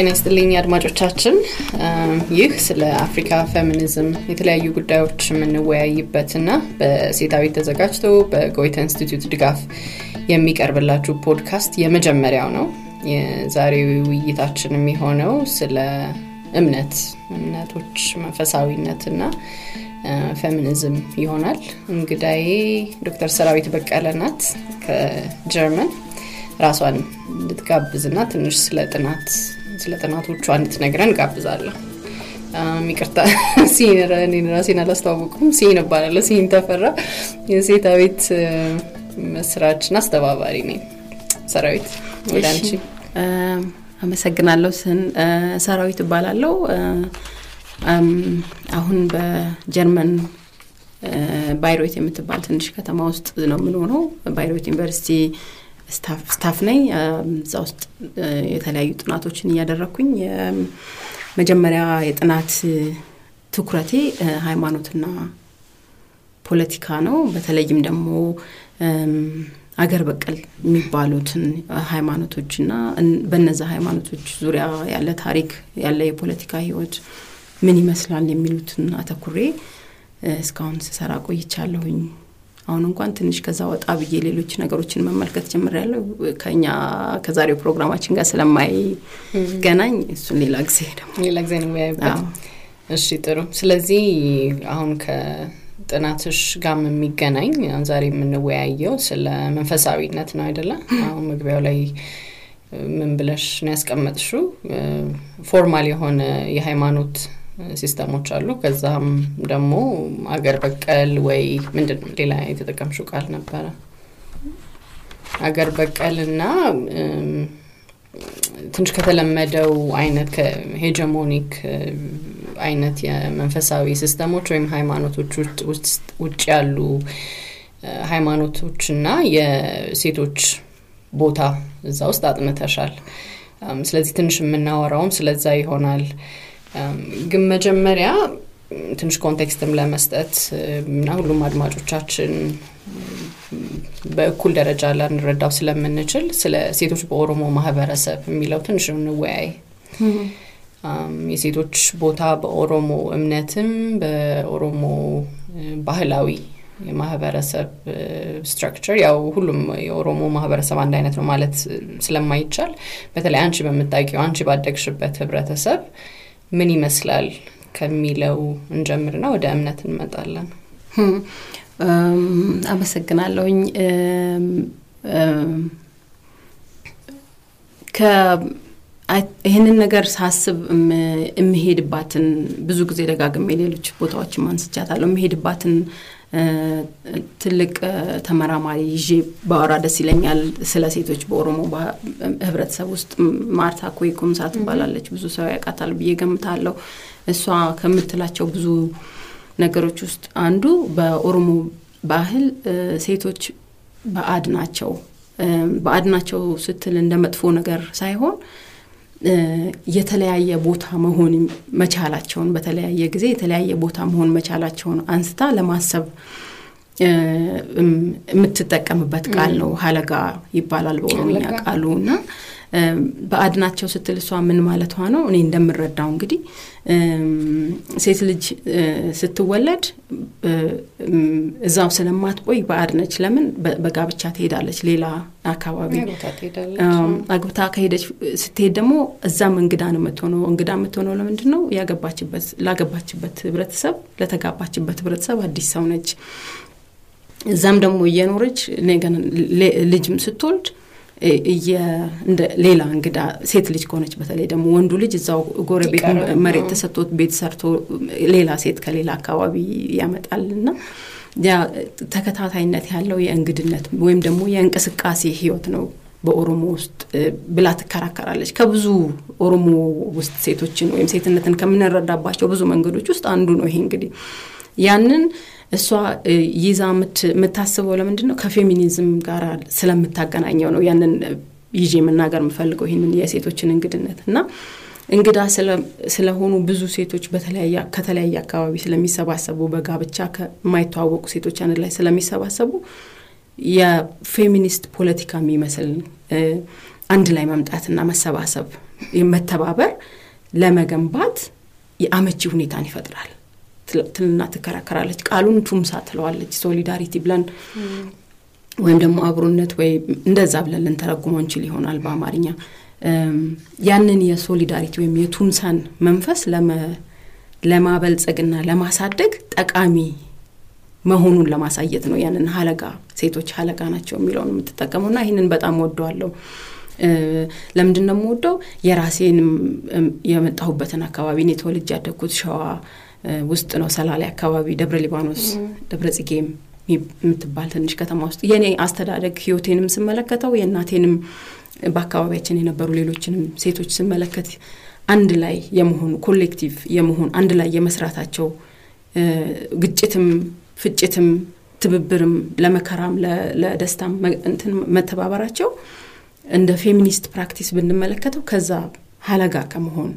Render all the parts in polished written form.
ጤናስጥልኝ አድማጮቻችን ይህ ስለ አፍሪካ ፌሚኒዝም የተለያዩ ጉዳዮች ምንወያይበትና በሴታዊት ተዘጋጅቶ በጎይታ ኢንስቲትዩት ድጋፍ የሚቀርብላችሁ ፖድካስት የመጀመሪያው ነው። የዛሬው ውይይታችንም የሆነው ስለ እምነቶች መንፈሳዊነትና ፌሚኒዝም ይሆናል። እንግዳዬ ዶክተር ሰራዊት በቀለናት ከጀርመን ራሷን ልትጋብዝና ትንሽ ስለ ጥናቶቹ እንድትነግረን ጋብዛለሁ። ይቅርታ ሲነራኔ ራሴን አላስተዋወቅኩም። ሲን እባላለሁ። ሲን ተፈራ የሴታዊት መስራችና አስተባባሪ ነኝ። ሰራዊት ወዳንቺ አመሰግናለሁ። ስን ሰራዊት እባላለሁ። አሁን በጀርመን ባይሮት የምትባል ትንሽ ከተማ ውስጥ ነው የምኖረው። ባይሮት ዩኒቨርሲቲ ስታፍ ነኝ። እዛው ውስጥ የተለያዩ ጥናቶችን እያደረኩኝ መጀመሪያ የጥናት ትኩረቴ ሃይማኖትና ፖለቲካ ነው። በተለይም ደግሞ አገር በቀል የሚባሉትን ሃይማኖቶችና በእነዛ ሃይማኖቶች ዙሪያ ያለ ታሪክ ያለ የፖለቲካ ህይወት ምን ይመስላል የሚሉትን አተኩሬ ስካውን ሰራ ቆይቻለሁኝ። አሁን እንኳን ትንሽ ከዛ ወጣ ብዬ ሌሎች ነገሮችን መመልከት ጀምሬያለሁ። ከዛሬው ፕሮግራማችን ጋር ስለማይገናኝ እሱን ሌላ ጊዜ ነው ያየሁት። እሺ ጥሩ። ስለዚህ አሁን ከጥናትሽ ጋር የሚገናኝ ዛሬ የምንወያየው ስለ መንፈሳዊነት ነው አይደለ? አሁን መግቢያው ላይ ምን ብለሽ ነው ያስቀመጥሽው? ፎርማል የሆነ የሃይማኖት ሲስተሞች አሉ። ከዛም ደግሞ አገር በቀል ወይ ምንድነው ሌላ የተጠቀምሽው ቃል ነበር? አገር በቀልና ትንሽ ከተለመደው አይነት ከሄጀሞኒክ አይነት የመንፈሳዊ ሲስተሞች ወይም ሃይማኖቶች ውስጥ ያሉ ሃይማኖቶችና የሴቶች ቦታ እዛው አጥንተሻል። ስለዚህ ትንሽ ምናወራውም ስለዛ ይሆናል። ግን መጀመሪያ ትንሽ ኮንቴክስትም ለመስጠት እና ሁሉም አድማጮቻችን በእኩል ደረጃ ላንረዳው ስለምንችል ስለ ሴቶች በኦሮሞ ማህበረሰብ የሚለው ትንሽ እንወያይ። የሴቶች ቦታ በኦሮሞ እምነትም በኦሮሞ ባህላዊ የማህበረሰብ ስትራክቸር ያው ሁሉም የኦሮሞ ማህበረሰብ አንድ አይነት ነው ማለት ስለማይቻል በተለይ አንቺ በመጣቂው አንቺ ባደግሽበት ህብረተሰብ ምን ይመስላል ከሚለው እንጀምርና ወደ እምነት እንመጣለን። አመሰግናለሁኝ። ይሄንን ነገር ሳስብ እምሄድባትን ብዙ ጊዜ ደጋግሜ ሌሎች ቦታዎች ማንስቻታለሁ። እምሄድባትን ትልቅ ተመራማሪ ይዤ ባወራ ደስ ይለኛል። ስለ ሴቶች በኦሮሞ ህብረተሰብ ውስጥ ማርታ ኮይ ኩምሳት ባላለች ብዙ ሰው ያቃታል ብዬ ገምታለሁ። እሷ ከምትላቸው ብዙ ነገሮች ውስጥ አንዱ በኦሮሞ ባህል ሴቶች ባዕድ ናቸው ስትል እንደመጥፎ ነገር ሳይሆን የተለያየ ቦታ መሆን መቻላቸው በተለያየ ጊዜ የተለያየ ቦታ መሆን መቻላቸው አንስታ ለማሰብ የምትጠቀምበት ቃል ነው። ሀለጋ ይባላል በኦሮሚያ ቃሉና በአድናቸው ስትልሷ ምን ማለት ነው? እኔ እንደምረዳው እንግዲህ ሴት ልጅ ስትወለድ እዛው ስለማትቆይ በአድነች ለምን በጋብቻ ትሄዳለች ሌላ አካባቢ አግብታ ከሄደች ስትሄድ ደግሞ እዛም እንግዳ ነው የምትሆነው ለምንድነው? ላገባችበት ህብረተሰብ ለተጋባችበት ህብረተሰብ አዲስ ሰው ነች። እዛም ደግሞ የኖርች ነገን ልጅም ስትወልድ እንደ ሌላ እንግዳ ሴት ልጅ ሆነች። በተለይ ደግሞ ወንዱ ልጅ እዛው ጎረቤት መሬት ተሰጥቶት ቤት ሰርቶ ሌላ ሴት ከሌላ አካባቢ ያመጣልና ያ ተከታታይነት ያለው የእንግድነት ወይም ደግሞ የእንቅስቃሴ ህይወት ነው በኦሮሞ ውስጥ ብላ ተከራከራለች። ከብዙ ኦሮሞ ውስጥ ሴቶችን ወይም ሴትነትን ከምንረዳባቸው ብዙ መንገዶች ውስጥ አንዱ ነው ይሄ። እንግዲህ ያንን እሷ ይዛ ምታስበው ለምንድነው? ከፌሚኒዝም ጋር ስለምታገናኘው ነው። ያንን ይዤ መናገር ምፈልገው ይሄንን የሴቶችን እንግድነትና እንግዳ ስለሆኑ ብዙ ሴቶች ከተለያየ አካባቢ ስለሚሰባሰቡ በጋብቻ ከማይተዋወቁ ሴቶች አንድ ላይ ስለሚሰባሰቡ የፌሚኒስት ፖለቲካ የሚመስል አንድ ላይ መምጣትና መሰባሰብ የመተባበር ለመገንባት ያመጪ ሁኔታን ይፈጥራል ትልና ተከራከራለች ቃሉን ቱምሳ ትለዋለች ሶሊዳሪቲ ብለን ወይም ደግሞ አብሮነት ወይ እንደዛ ብለን እንተረጉመው እንችል ይሆናል በአማርኛ ያንን የሶሊዳሪቲ ወይም የቱምሳን መንፈስ ለማበልጸግና ለማሳደግ ጠቃሚ መሆኑን ለማሳየት ነው ያንን ሐለጋ ሴቶች ሐለጋ ናቸው የሚለውን የምትጠቀሙና ይሄንን በጣም ወደዋለሁ ለምንድን ነው ወደው የራሴን የመጣሁበትን አካባቢ ነው ተወልጄ ያደኩት ሸዋ ውስጥ ነው ሰላሌ አካባቢ ደብረ ሊባኖስ ደብረ ጽጌም የምትባል ትንሽ ከተማ ውስጥ የኔ አስተዳደግ ህይወቴንም ስመለከተው የናቴንም በአካባቢያችን የነበሩ ሌሎችንም ሴቶች ስመለከት አንድ ላይ የመሆኑ ኮሌክቲቭ የመሆኑ አንድ ላይ የመስራታቸው ግጭትም ፍጭትም ትብብርም ለመከራም ለደስታም እንትን መተባበራቸው እንደ ፌሚኒስት ፕራክቲስ ብንመለከተው ከዛ ሐለጋ ከመሆን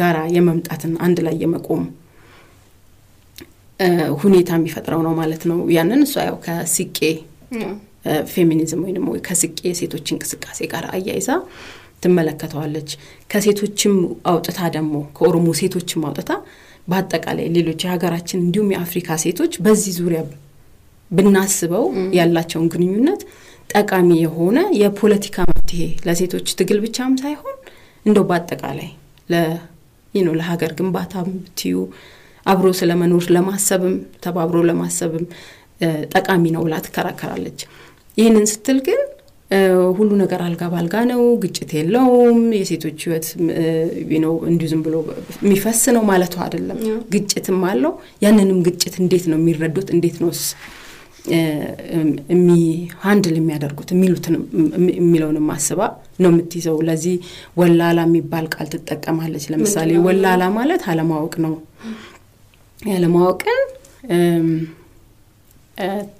ጋራ የመምጣትን አንድ ላይ የመቆም ሁኔታም ይፈጥራው ነው ማለት ነው ያንን እሷ ያው ከስቄ ፌሚኒዝም ወይንም ከስቄ ሴቶችን እንቅስቃሴ ጋር አያይዛ ተመለከቷለች ከሴቶችም አውጥታ ደግሞ ከኦሮሞ ሴቶችም አውጥታ በአጠቃላይ ሌሎች ሀገራችን እንዲሁም የአፍሪካ ሴቶች በዚህ ዙሪያ ብናስበው ያላቸውን ግንኙነት ጠቃሚ የሆነ የፖለቲካ መፍትሄ ለሴቶች ትግል ብቻም ሳይሆን እንደው በአጠቃላይ ለሀገር ግንባታም ቲዩ አብሮ ስለመኖር ለማሰብም ተባብሮ ለማሰብም ጠቃሚ ነው ላትከራከራለች ይሄንን ስትል ግን ሁሉ ነገር አልጋ ባልጋ ነው ግጭት የለውም የሴቶች ህይወት እንዲዝም ብሎ የሚፈስ ነው ማለት አይደለም ግጭትም አለው ያንንም ግጭት እንዴት ነው የሚረዱት እንዴት ነውስ ሃንድል የሚያደርጉት የሚሉትን የሚለውን ማስባ ነው የምትይዘው ለዚህ ወላላ የሚባል ቃል ተጠቀማለች ለምሳሌ ወላላ ማለት አለማወቅ ነው ያለማወቅን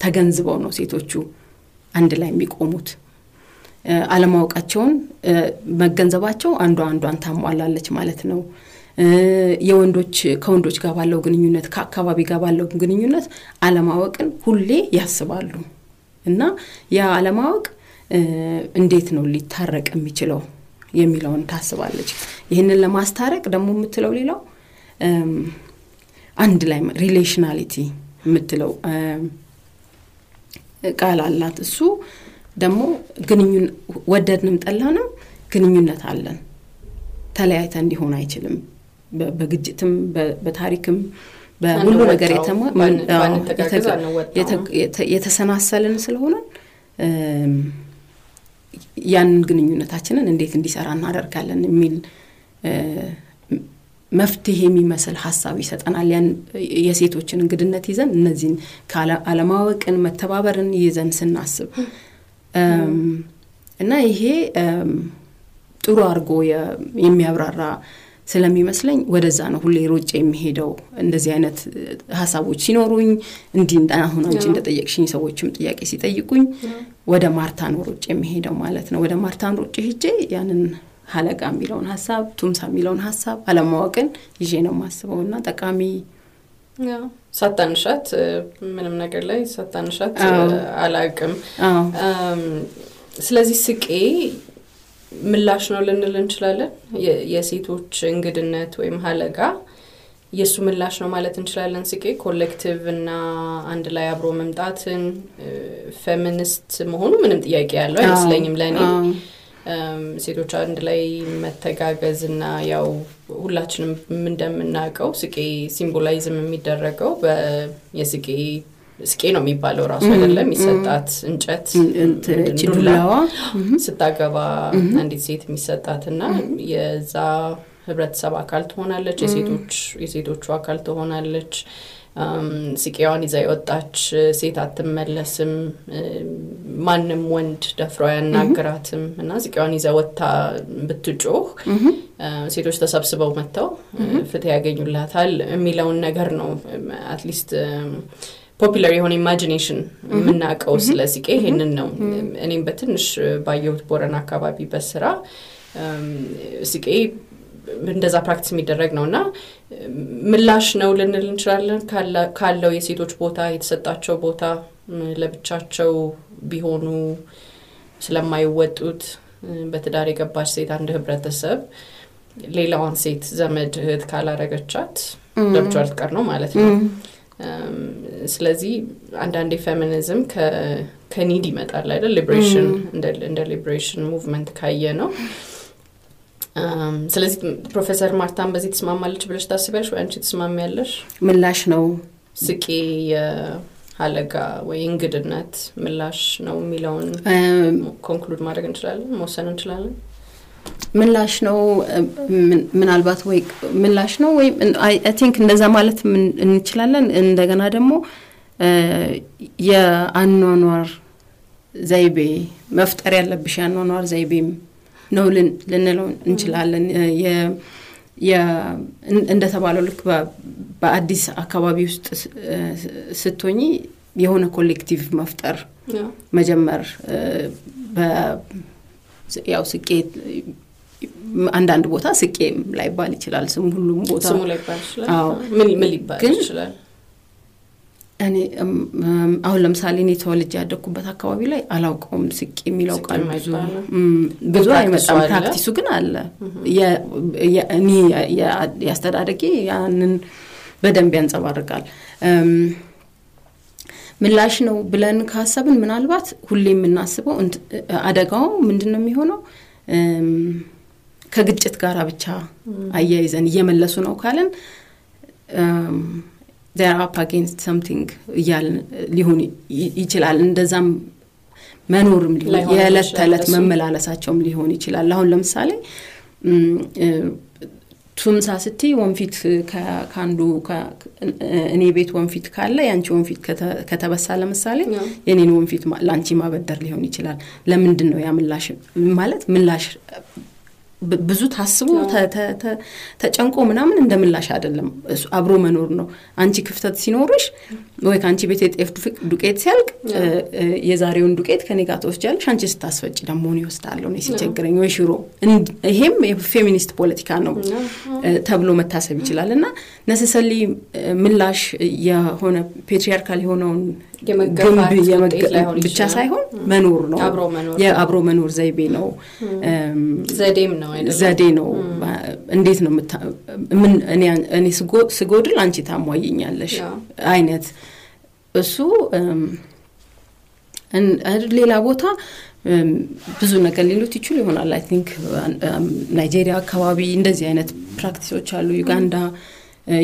ተገንዝበው ነው ሴቶቹ አንድ ላይ የሚቆሙት አለማውቃቸውን መገንዘባቸው አንዷን ታሟላለች ማለት ነው የወንዶች ከወንዶች ጋር ባለው ግንኙነት ከአካባቢ ጋር ባለው ግንኙነት አለማወቅን ሁሌ ያስባሉ እና ያ አለማወቅ እንዴት ነው ሊታረቅ የሚችለው የሚለውን ታስባለች ይሄንን ለማስታረቅ ደግሞ የምትለው ሌላው አንድ ላይ ሪሌሽናሊቲ የምትለው ቃል አላት እሱ ደግሞ ግንኙን ወደድንም ጠላንም ግንኙነት አለን ተለያይተን እንዲሆን አይችልም በግጭትም በታሪክም በሁሉ ነገር የተሰናሰልን ስለሆነ ያን ግንኙነታችንን እንዴት እንዲሰራ እናደርጋለን የሚል መፍትሄ የሚመስል ሐሳብ ይሰጣናል ያን የሴቶችን እንግድነት ይዘን እነዚህን ካለማወቅን መተባበርን ይዘን ስናስብ እና ይሄ ጥሩ አርጎ የሚያብራራ ስለሚመስለኝ ወደዛ ነው ሁሌ ሮጬ የሚሄደው እንደዚህ አይነት ሐሳቦች ሲኖሩኝ አሁን አንቺ እንደጠየቅሽኝ ሰዎችም ጥያቄ ሲጠይቁኝ ወደ ማርታን ሮጬ የሚሄደው ማለት ነው ወደ ማርታን ሮጬ ሄጄ ያንን ሐለጋ ሚለውን ሐሳብ ቱምሳ ሚለውን ሐሳብ አለማወቅን ይዤ ነው ማስበውና ጠቃሚ ነው ሳታንሻት ምንም ነገር ላይ ሳታንሻት አላቅም ስለዚህ ስቄ ምላሽ ነው ለነል እንችላለን የሴቶች እንግድነት ወይም ሐለጋ የሱ ምላሽ ነው ማለት እንችላለን ስቄ ኮሌክቲቭ እና አንድ ላይ አብሮ መምጣትን ፌሚኒስት መሆኑ ምንም ጥያቄ ያለው አይመስለኝም ለኔ ሴቶች አንድ ላይ መተጋገዝና ያው ሁላችንም እንደምናቀው ስቄ ሲምቦላይዝም የሚደረገው በየስቄ ነው የሚባለው ራሱ አይደለም ይሰጣት እንጨት እንትዱላዋ ስታገባ አንዲት ሴት የሚሰጣትና የዛ ህብረተሰብ አካል ትሆናለች የሴቶቹ አካል ትሆናለች ስቄዋን ይዛ የወጣች ሴት አትመለስም ማንም ወንድ ደፍሮ ያናግራትም እና ስቄዋን ይዛ ወጣ ብትጮህ ሴቶች ተሰብስበው መተው ፍትህ ያገኙላታል የሚለውን ነገር ነው at least ፖፑላር የሆነ ኢማጂኔሽን ምናቀው ስለ ስቄ ይሄንን ነው እኔም በትንሽ ባየሁት ቦረና አካባቢ በስራ ስቄ እንደዛ ፕራክቲስ የሚደረግ ነውና ምላሽ ነው ለነል እንችላለን ካለው የሴቶች ቦታ የተሰጣቸው ቦታ ለብቻቸው ቢሆኑ ስለማይወጡት በተዳሪ ገባሽ ሴት አንድ ህብረተሰብ ሌላውን ሴት ዘመድ እህት ካላረጋቻት ለብቻው አልቀር ነው ማለት ነው። ስለዚህ አንድ አንድ ፌሚኒዝም ከኒድ ይመጣል አይደል? ሊበሬሽን እንደ ሊበሬሽን ሙቭመንት ካየ ነው። ስለዚህ ፕሮፌሰር ማርታን በዚህ ተስማማለች ብለሽ ታስበሽ ወይ አንቺ ተስማማያለሽ? ምላሽ ነው ስቂ የሃለጋ ወይ እንግድነት ምላሽ ነው የሚለውን ኮንክሉድ ማድረግ እንችላለን መወሰን እንችላለን። ምላሽ ነው ምናልባት ወይ ምላሽ ነው ወይ አይ ቲንክ እንደዛ ማለት እንችላለን። እንደገና ደግሞ የአንኖኖር ዘይቤ መፍጠር ያለብሽ አንኖኖር ዘይቤም ነው ለነለው እንችላለን። የ እንደተባለው ልክ በአዲስ አካባቢ ውስጥ ስትሆኚ የሆነ ኮሌክቲቭ መፍጠር መጀመር ያው ስቄት አንድ አንድ ቦታ ስቄም ላይባል ይችላል ስም ሁሉም ቦታ ስሙ ላይባል ይችላል። ምን ሊባል ይችላል? እኔ አሁን ለምሳሌ እኔ ተወልጄ ያደኩበት አካባቢ ላይ አላውቀውም ስቄም ይላውቃል ብዙ አይመጣም። ፕራክቲሱ ግን አለ። እኔ ያስተዳደቂ ያንን በደንብ ያንጸባርቃል። ምላሽ ነው ብለን ካሰብን ምናልባት ሁሌም እናስበው አደጋው ምንድነው የሚሆነው ከግጭት ጋራ ብቻ አያይዘን እየመለሱ ነው ካለን they are up against something ያልን ሊሆን ይችላል። እንደዛም መኖርም ሊሆን የለት ተለት መመላለሳቸውም ሊሆን ይችላል። አሁን ለምሳሌ ቱምሳ ስቲ ወንፊት ካንዱ እኔ ቤት ወንፊት ካለ ያንቺ ወንፊት ከተበሳ ለምሳሌ የኔን ወንፊት ላንቺ ማበደር ሊሆን ይችላል። ለምንድን ነው ያምላሽ ማለት ምላሽ ብዙ ታስቦ ተጨንቆ ምናምን እንደምላሽ አይደለም አብሮ መኖር ነው። አንቺ ክፍተት ሲኖርሽ ወይ ካንቺ ቤት የጤፍ ዱቄት ሲያልቅ የዛሬውን ዱቄት ከኔ ጋር ተወስጃለሽ አንቺ ስታስፈጭ ደሞ ነው ይወስዳለሁ ነው ሲቸግረኝ ወይ ሽሮ ይሄም የፌሚኒስት ፖለቲካ ነው ተብሎ መታሰብ ይችላልና ነሰሰሊ ምላሽ የሆነ ፓትሪያርካል የሆነውን የመገፋፋት ብቻ ሳይሆን መኖር ነው አብሮ መኖር ዘይቤ ነው ዘዴም ነው አይደለም ዘዴ ነው። እንዴት ነው ምን እኔ ስጎድል አንቺ ታሟይኛለሽ አይነት እሱ ሌላ ቦታ ብዙ ነገር ሊሉት ይችላል ይሆናል። አይ ቲንክ ናይጄሪያ አካባቢ እንደዚህ አይነት ፕራክቲሶች አሉ ዩጋንዳ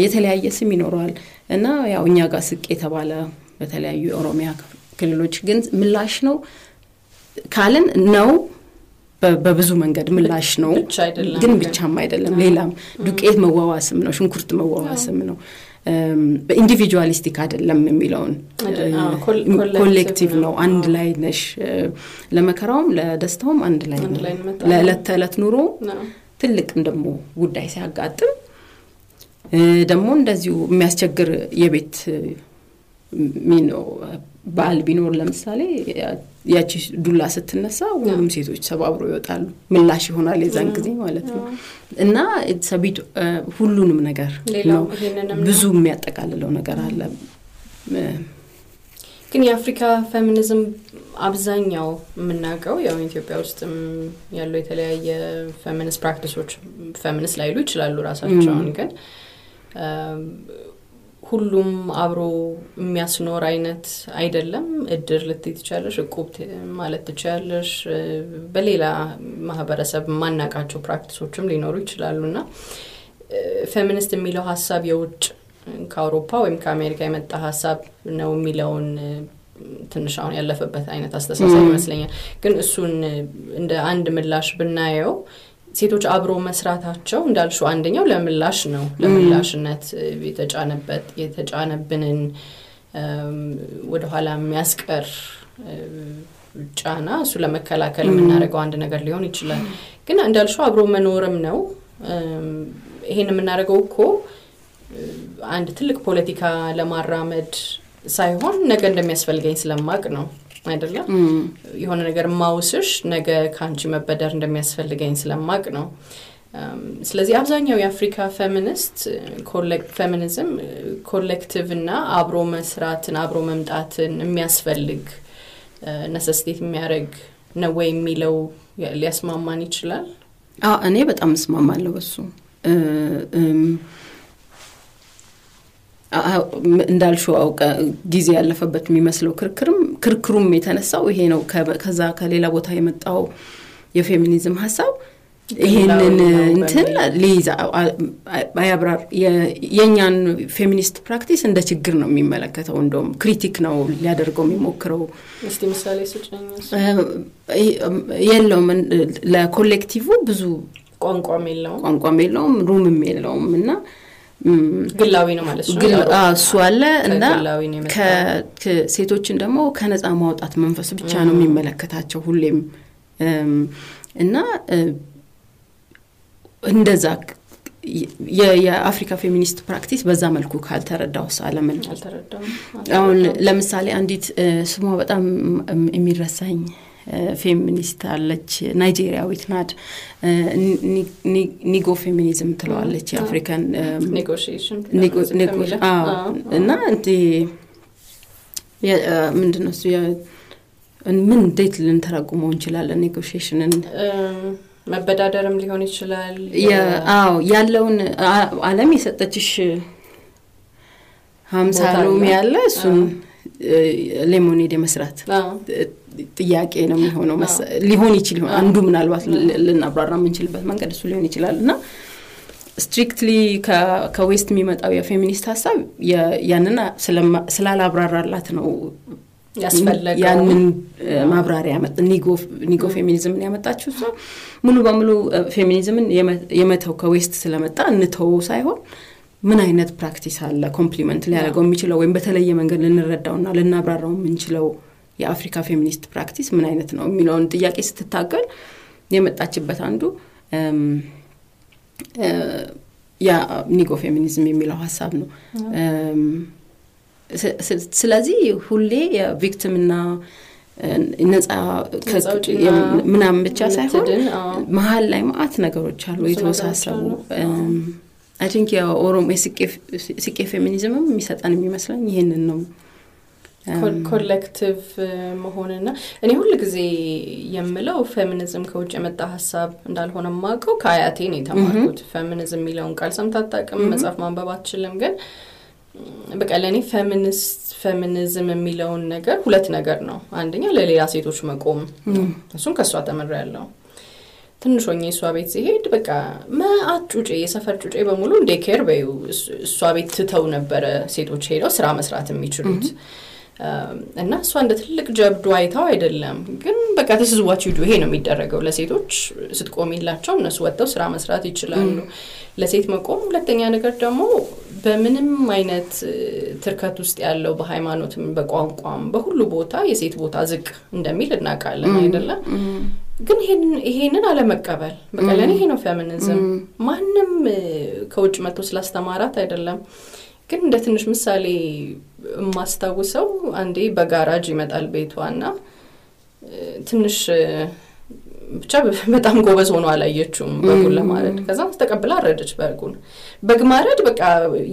የተለያየ ስም ይኖራል እና ያው እኛ ጋር ስቄ ተባለ በተለያዩ ኦሮሚያ ክልሎች ግን ምላሽ ነው ካለን ነው በብዙ መንገድ ምላሽ ነው ግን ብቻም አይደለም ሌላም ዱቄት መዋዋስም ነው ሽንኩርት መዋዋስም ነው በኢንዲቪጁዋሊስቲክ አይደለም የሚለውን ኮሌክቲቭ ነው አንድ ላይ ነሽ ለመከራውም ለደስታውም አንድ ላይ ነው ለለተለት ኑሮ ትልቅም ደግሞ ጉዳይ ሲያጋጥም ደግሞ እንደዚሁ የሚያስቸግር የቤት ምን ነው ባል ቢኖር ለምሳሌ ያቺ ዱላ ስትነሳ ሁሉም ሴቶች ሰባብሮ ይወጣሉ ምላሽ ይሆናል የዛን ጊዜ ማለት ነው። እና ኢትሰቢት ሁሉንም ነገር ነው ብዙ የሚያጠቃልለው ነገር አለ። ግን የአፍሪካ ፌሚኒዝም አብዛኛው ምናቀው ያው ኢትዮጵያ ውስጥም ያለው የተለያየ ፌሚኒስት ፕራክቲሶች ፌሚኒስት ላይሉ ይችላሉ ራሳቸውን ግን ሁሉም አብሮ የሚያስኖር አይነት አይደለም። እድር ልትይቻለሽ እቁብት ማለት ትቻለሽ በሌላ ማህበረሰብ ማናቃቸው ፕራክቲሶችም ሊኖሩ ይችላሉና ፌሚኒስት የሚለው ሐሳብ የውጭ ከአውሮፓ ወይም ከአሜሪካ የመጣ ሐሳብ ነው የሚለውን ትንሽ አሁን ያለፈበት አይነት አስተሳሰብ መስለኛ ግን እሱን እንደ አንድ ምላሽ ብናየው ሴቶች አብሮ መስራታቸው እንዳልሹ አንደኛው ለምላሽ ነው ለምላሽነት የተጫነብንን ወደ ኋላ የሚያስቀር ጫና እሱ ለመከላከል ምናረጋው አንድ ነገር ሊሆን ይችላል። ግን እንዳልሹ አብሮ መኖርም ነው ይሄን ምናረጋው እኮ አንድ ትልቅ ፖለቲካ ለማራመድ ሳይሆን ነገ እንደሚያስፈልገኝ ስለማቅ ነው አይደለ? የሆነ ነገር ማውስሽ ነገ ካንቺ መበደር እንደሚያስፈልገኝ ስለማቅ ነው። ስለዚህ አብዛኛው የአፍሪካ ፌሚኒስት ፌሚኒዝም ኮሌክቲቭ እና አብሮ መስራትን አብሮ መምጣትን የሚያስፈልግ ነሰስቲት የሚያረግ ነው ወይ የሚለው ሊያስማማን ይችላል? እኔ በጣም ስማማለሁ በሱ እንዳልሽው አውቀ ጊዜ ያለፈበት የሚመስለው ክርክሩም የተነሳው ይሄ ነው ከዛ ከሌላ ቦታ የመጣው የፌሚኒዝም ሐሳብ ይሄንን እንትን ሊዛ ባያብራር የኛን ፌሚኒስት ፕራክቲስ እንደ ችግር ነው የሚመለከተው እንደውም ክሪቲክ ነው ሊያደርገው የሚሞክረው እስቲ ምሳሌ ስጭኝስ የለም ለኮሌክቲቭ ብዙ ቋንቋም የለውም ሩምም የለውም እና ግላዊ ነው ማለት ነው እሱ አለ እና ከሴቶችን ደግሞ ከነጻ ማውጣት መንፈስ ብቻ ነው የሚመለከታቸው ሁሌም እና እንደዛ የአፍሪካ ፌሚኒስት ፕራክቲስ በዛ መልኩ ካልተረዳው ሳለምን አልተረዳው አሁን ለምሳሌ አንዲት ስሟ በጣም የሚረሳኝ ፌሚኒስት አለች ናይጄሪያዊት ናት ኒጎ ፌሚኒዝም ትለዋለች አፍሪካን ኔጎሺዬሽን እና እንት ምንድነው ያ ምን ዴት ልንተረጉመው እንችላለን ኔጎሺዬሽንን መበዳደርም ሊሆን ይችላል ያው ያለውን ዓለም የሰጠችሽ 50 ሎሚ ያለ እሱን ሌሞኔድ መስራት ጥያቄ ነው የሚሆነው ሊሆን ይችላል አንዱ ምናልባት ልናብራራም እንችልበት መንገድ እሱ ሊሆን ይችላልና ስትሪክትሊ ከዌስት የሚመጣው የፌሚኒስት ሐሳብ ያንና ስላላብራራላት ነው ያስፈልገው ያንን ማብራሪያ ያመጣ ኒጎ ፌሚኒዝም ያመጣችው እሱ ሙሉ በሙሉ ፌሚኒዝምን የመተው ከዌስት ስለመጣ እንተው ሳይሆን ምን አይነት ፕራክቲስ አለ ኮምፕሊመንት ሊያደርገው የሚችለው ወይም በተለየ መንገድ ልንረዳውና ልናብራራው የምንችለው የአፍሪካ ፌሚኒስት ፕራክቲስ ምን አይነት ነው የሚለውን ጥያቄ ስትታገል የመጣችበት አንዱ ያ ኒጎ ፌሚኒዝም የሚለው ሐሳብ ነው ስለዚህ ሁሌ የቪክቲምና ነጻ ከውጪ ምናም ብቻ ሳይሆን መሃል ላይ ማአት ነገሮች አሉ የተወሳሰቡ I think ያ ኦሮሞ ስቄ ፌሚኒዝም የሚሰጣን የሚመስለኝ ይሄንን ነው ኮሌክቲቭ መሆንና እኔ ሁሉ ጊዜ የምለው ፌሚኒዝም ከውጭ የመጣ ሐሳብ እንዳልሆነ ማቀው ከአያቴ ነው የተማርኩት ፌሚኒዝም የሚለውን ቃል ሰምታጣቀም መጻፍ ማንበባችንም ግን በቀለኔ ፌሚኒዝም የሚለው ነገር ሁለት ነገር ነው አንደኛ ለሌላ ሴቶች መቆም እሱን ከሷ ተመረረ ያለው ትንሽኝ እሷ ቤት ሲሄድ በቃ ማአጩጬ የሰፈር ጩጬ በሙሉ እንደ ኬር በዩ እሷ ቤት ትተው ነበር ሴቶች ሄደው ስራ መስራት የሚችሉት እና እሷ እንደ ትልቅ ጀብዱ አይታው አይደለም ግን በቃ this is what you do ይሄ ነው የሚደረገው ለሴቶች ስትቆሚላቸው እነሱ ወጣው ስራ መስራት ይችላሉ ለሴት መቆም ሁለተኛ ነገር ደግሞ በምንም አይነት ትርካት ውስጥ ያለው በሃይማኖትም በቋንቋም በሁሉ ቦታ የሴት ቦታ ዝቅ እንደሚል እናቃለን አይደለ ግን ይሄንን አለመቀበል በቀለኔ ይሄ ነው ፌሚኒዝም ማንም ከውጭ መጥቶ ስላስተማራት አይደለም ግን እንደ ትንሽ ምሳሌ ማስተዋወሰው አንዴ በጋራጅ ይመጣል ቤቷና ትንሽ ብቻ በጣም ጎበዝ ሆኖ አላየችውም በጉል ለማረድ ከዛ ተቀበላ አረደች በጉል በግማረድ በቃ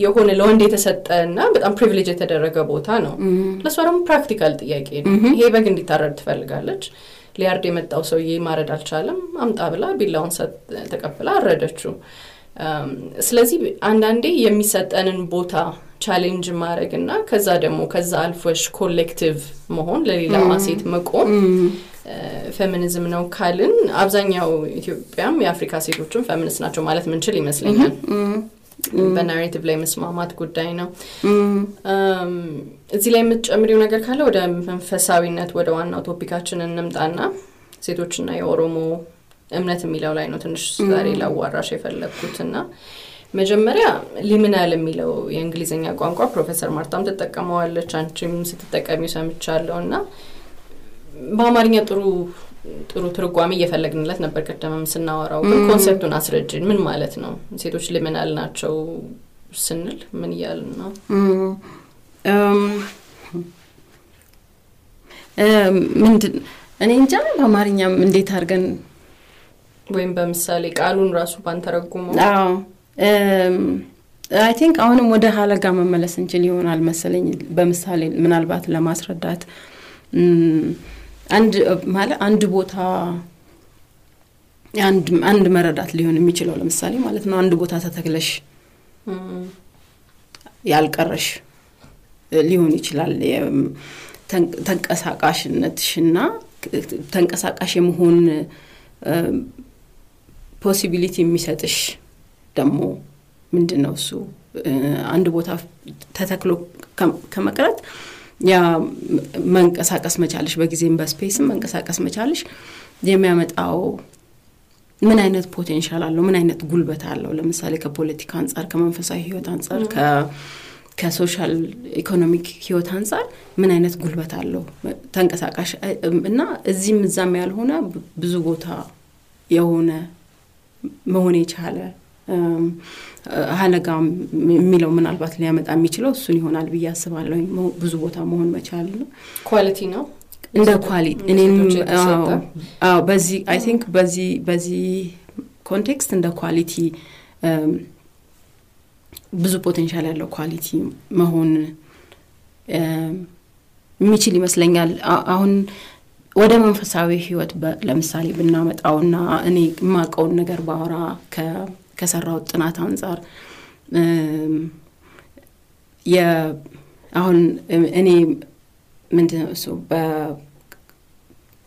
የሆነ ለወንድ የተሰጠና በጣም ፕሪቪሌጅ የተደረገ ቦታ ነው ለሷ ደግሞ ፕራክቲካል ጥያቄ ነው ይሄ በግ እንዲታረድ ትፈልጋለች ሊያርድ የመጣው ሰው ይማረድ አልቻለም አምጣ ብላ ቢላውን ሰጥ ተቀበላ አረደችው ስለዚህ አንዳንዴ የሚሰጠንን ቦታ ቻሌንጅ ማድረግና ከዛ ደግሞ ከዛ አልፎሽ ኮሌክቲቭ መሆን ለሌላ ማሴት መቆም ፌሚኒዝም ነው ካልን አብዛኛው ኢትዮጵያም የአፍሪካ ሴቶችም ፌሚኒስት ናቸው ማለት ምን ይችላል ይመስለኛል በናሬቲቭ ላይ መስማማት ጉዳይ ነው እዚህ ላይ የምትጨምሪው ነገር ካለ ወደ መንፈሳዊነት ወደ ዋናው ቶፒካችን እንምጣና ሴቶችና የኦሮሞ እምነት የሚለው ላይ ነው ትንሽ ዛሬ ላዋራሽ የፈለኩትና መጀመሪያ ሊሚናል የሚለው የእንግሊዘኛ ቋንቋ ፕሮፌሰር ማርታም ተጠቀመዋለች አንቺም ስትጠቀሚው ሰምቻለሁና በአማርኛ ጥሩ ትርጓሜ እየፈለግንለት ነበር ቀደምም ስናወራው ግን ኮንሰፕቱን አስረጅን ምን ማለት ነው ሴቶች ሊሚናል ናቸው ስንል ምን ይያልን ነው ምንድን እኔ እንጃ በአማርኛም እንዴት አድርገን ወይም በምሳሌ ቃሉን ራሱ ባንተረጉመው አዎ I think አሁንም ወደ ሐለጋ መመለስ እንችል ይሆናል መሰለኝ በምሳሌ ምናልባት ለማስረዳት አንድ ቦታ and Meradat Leon Michelolam Sally, Malatno and Botata Taglish Yalkarish Leonichal Tankasakashin at Shina, Tankasakashim Hun possibility Missatish Damo Mindenosu and the Botaf Tataclo Kamakarat. Yeah, Mankasakas Machalish, Bagzimba space, Mankasakas Machalish, the Mamet Ao Meninate potential, Luminate Gulbatal, Lamsalica politicans are common for Sahotansar, social economic Hiotansar, Meninate Gulbatalo, Tankasakash, Zim Zamelhuna, Bzugota, Yona, Mohoni Chale, Halagam Miloman Albat Lamet and Michelo, Sunihon Albia Savalo, Buzuota Mon Machal. Quality no? In the quality. I think Bazi context and the quality Buzu potential quality Mahon Micheli Maslangal on What am I for Savi Hewitt but Lam Sali Benamet Auna any Mac or Nagarbara Casarot and Atans are yeah on any maintenance so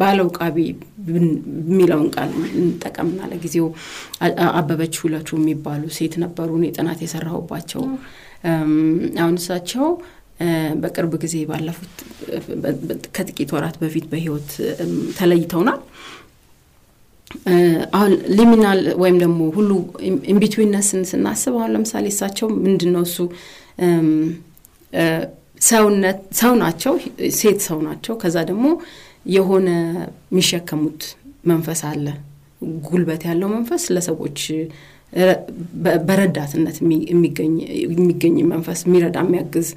Balok Abi Milongal Takam Nalagizio Ababachula to me Balu Satan Barunit and Atisaro Bacho on Sacho. Bakar Bugazi Balafut Katikitorat Bavit Behot Talaytona Liminal Wemdamo Hulu in between us and Nasawalam Sali Sacho Mindinosu Saunacho, said Saunacho, Kazadamo, Yohona Misha Kamut, Manfasal, Gulbatello Manfas, Lasawich. Baradat and that Migany Manfas Miradamergas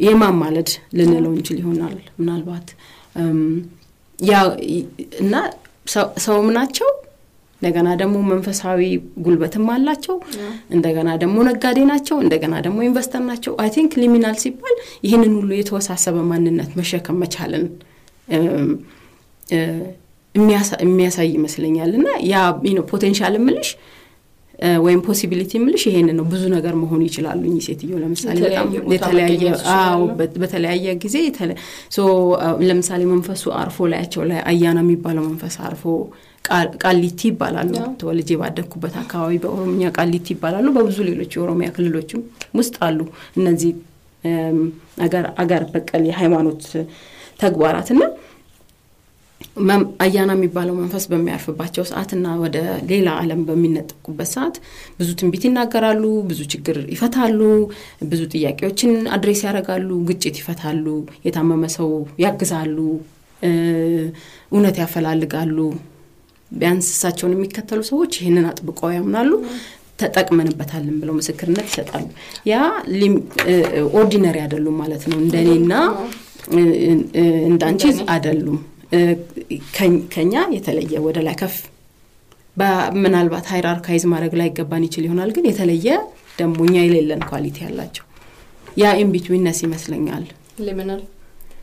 Yema Mallet, Lenelon Chilhonal, Nalbat. Ya not so nacho, the Ganadamu Manfasawi Gulbatamal Lacho, and the Ganadamuna Gadinacho, and the Ganadamu Investor Nacho. I think liminal sipal, Yenulu was a sabaman and at Meshaka Machalan. Miasa Yimislingalina, ya, potential milish. When possibility militia and Buzunagar Mohonichal, you said you Lamsalia, So Lam Salimon Fasu are for Lachola, Ayanami Balamon Fasar for Caliti Balano, to Oliva de Cubataka, Omia Caliti Balano, Bazulicho, Macalochum, Mustalu, Nazi Agar Pecali Haimanut Taguaratana. Mam Ayana mi Balaman first Bamia for Bachos at an hour the Leila Alamba Minet Kubasat, Buzutin Bitina Garalu, Buzuchigger Ifatalu, Buzutiakochin, Adresaragalu, Guchit Fatalu, Yetamamaso, Yakzalu, Unatafala Galu, Bans such on Mikatalus, which in at Bokoyam Nalu, Tatakman Batalum Belomasaker next at all. Ya, ordinary Adalum Malatanum, Denina, and Danches Adalum. Kenya, Italy, with a lack of Menalbat hierarchies, Maraglaik, Banichil Honalgan, Italy, the Munyal and quality alacho. Ya in between Nasimas Langal. Liminal.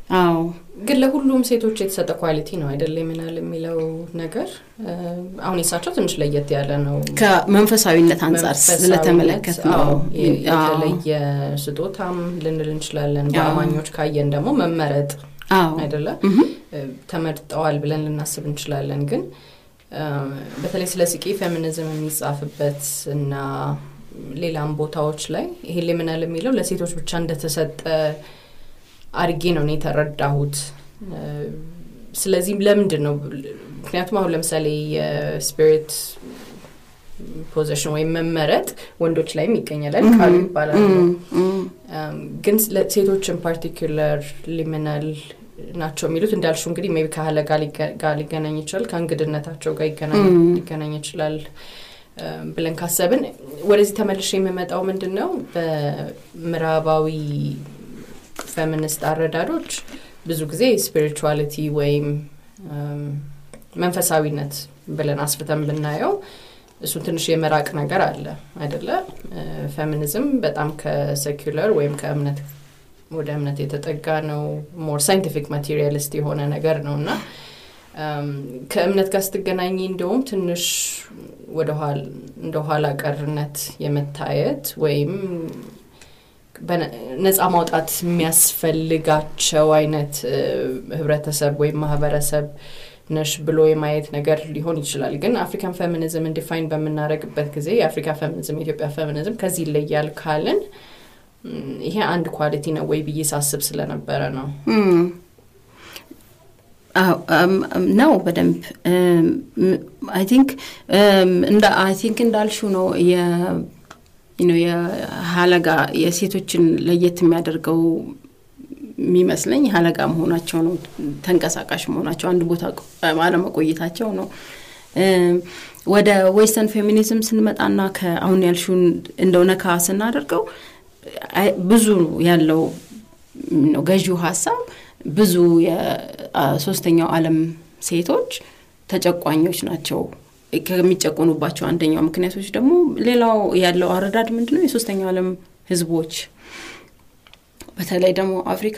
Oh, good Lahulum say to chits at the quality, no, either liminal Milo Nagar, only such a thing like yet the Alano. Memphis, I in the Tansas, let them elect. Oh, yeah, Sudotam, Lindelinchla, and Bamanyochka, and the Mumma Merit. Oh, Idella. Tamert oil bilan ለናስብ እንችላለን ግን በተለይ ስለ ስቂ ፌሚኒዝም የሚጻፍበት እና ሌላም ቦታዎች ላይ ይሄ ለምናል የሚለው ለሴቶች ብቻ እንደተሰጠ አርጌ ነው የተረዳሁት ስለዚህ ለምንድን ነው ምክንያቱም አሁን ለምሳሌ ስፒሪት ፖዚሽን ወይ መመረጥ ወንዶች ላይ የሚገኛል ቃሉ ይባላል ግን ለሴቶች in particular liminal Nacho Milut and Dalshungri, maybe Kahala Galligan and Yichel, Kangadanacho Gaikan and Yichel Blanca 7. What is Tamil Shimemet Omen to know? The Merabawi feminist Aradaruch, Bezugze, spirituality, Wame, Memphasawinet, Belenaspetam Benayo, Sutan Shemerak Nagarala, Idella, feminism, but Amka secular, Wame Kamnet. Would have not more scientific materialist. You want an agar no, ከእምነት ጋር ስትገናኝ እንደውም ትንሽ ወደኋላ እንደኋላ ቀርነት የመታየት ወይም በነጻ ማውጣት የሚያስፈልጋቸው አይነት ህብረተሰብ ወይም ማህበረሰብ ነሽ ብሎ የማይት ነገር ሊሆን ይችላል ግን አፍሪካን ፌሚኒዝም ዲፋይን በመናረግበት ጊዜ የአፍሪካ ፌሚኒዝም የኢትዮጵያ ፌሚኒዝም ከዚህ ይለያል ካልን ይሄ አንድ ኳሊቲ ነው ወይ በየሳስብ ስለነበረ ነው no but I think እንዳልሽው ነው የሃለጋ የሴቶችን ለየት የሚያደርገው ሚመስለኝ ሃለጋ መሆናቸው ነው ተንቀሳቃሽ መሆናቸው አንድ ቦታ ዓለም ቆይታቸው ነው ወደ ዌስተርን ፌሚኒዝም ስንመጣና ከአሁን ያልሹን እንደሆነ ካስና አድርገው ብዙ ያለው ነው ገዢው ሐሳብ ብዙ የሶስተኛው ዓለም ሴቶች ተጨቋኞች ናቸው ከሚጨቆኑባቸው አንደኛው ምክንያቶች ደግሞ ሌላው ያለው አረዳድ ምንድነው የሶስተኛው ዓለም ህዝቦች በተለይ ደግሞ አፍሪካ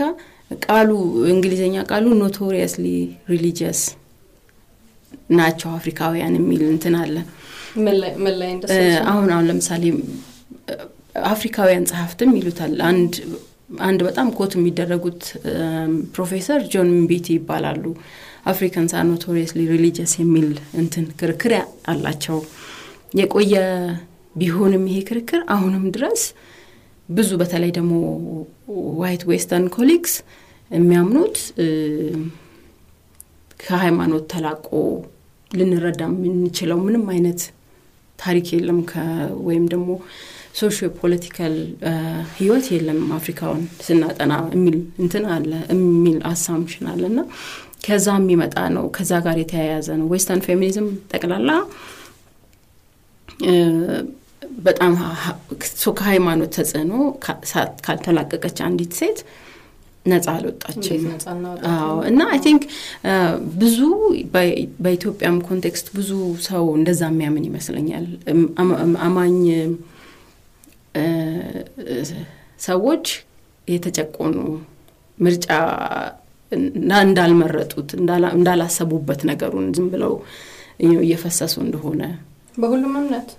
ቃሉ እንግሊዘኛ ቃሉ notoriously religious ናቸው አፍሪካውያን የሚል እንትን አለ መላይ እንደሰሰ አሁን ለምሳሌ አፍሪካውያን ጻፍተም ይሉታል አንድ በጣም ኮት የሚደረጉት ፕሮፌሰር ጆን ምቢቲ ይባላሉ Africans are notoriously religious የሚል እንትን ክርክር አላቸው የቆየ ቢሆንም ይሄ ክርክር አሁንም ድረስ ብዙ በተለይ ደግሞ white western colleagues የሚያምኑት ከሃይማኖት ተላቆ ልንረዳ ምን ይችላል ምንም አይነት ታሪክ የለም ወይም ደግሞ ሶሺዮ ፖለቲካል ህይወት የለም አፍሪካውን ስናጠና የሚል እንትን አለ የሚል አሳምፕሽን አለና ከዛም ይመጣ ነው ከዛ ጋር የተያያዘ ነው western feminism ተቀላላ በጣም ሃይማኖት ተጽዕኖ ካልተላቀቀች አንዲት ሴት ነፃ አልወጣች እና I think ብዙ በኢትዮጵያም ኮንቴክስት ብዙ ሰው እንደዛ የሚያምን ይመስለኛል አማኝ ሰዎች የተጨቆኑ ምርጫ እንዳልመረጡት እንዳላሰቡበት ነገሩን ዝም ብለው እየፈሰሱ እንደሆነ በሁሉም እምነት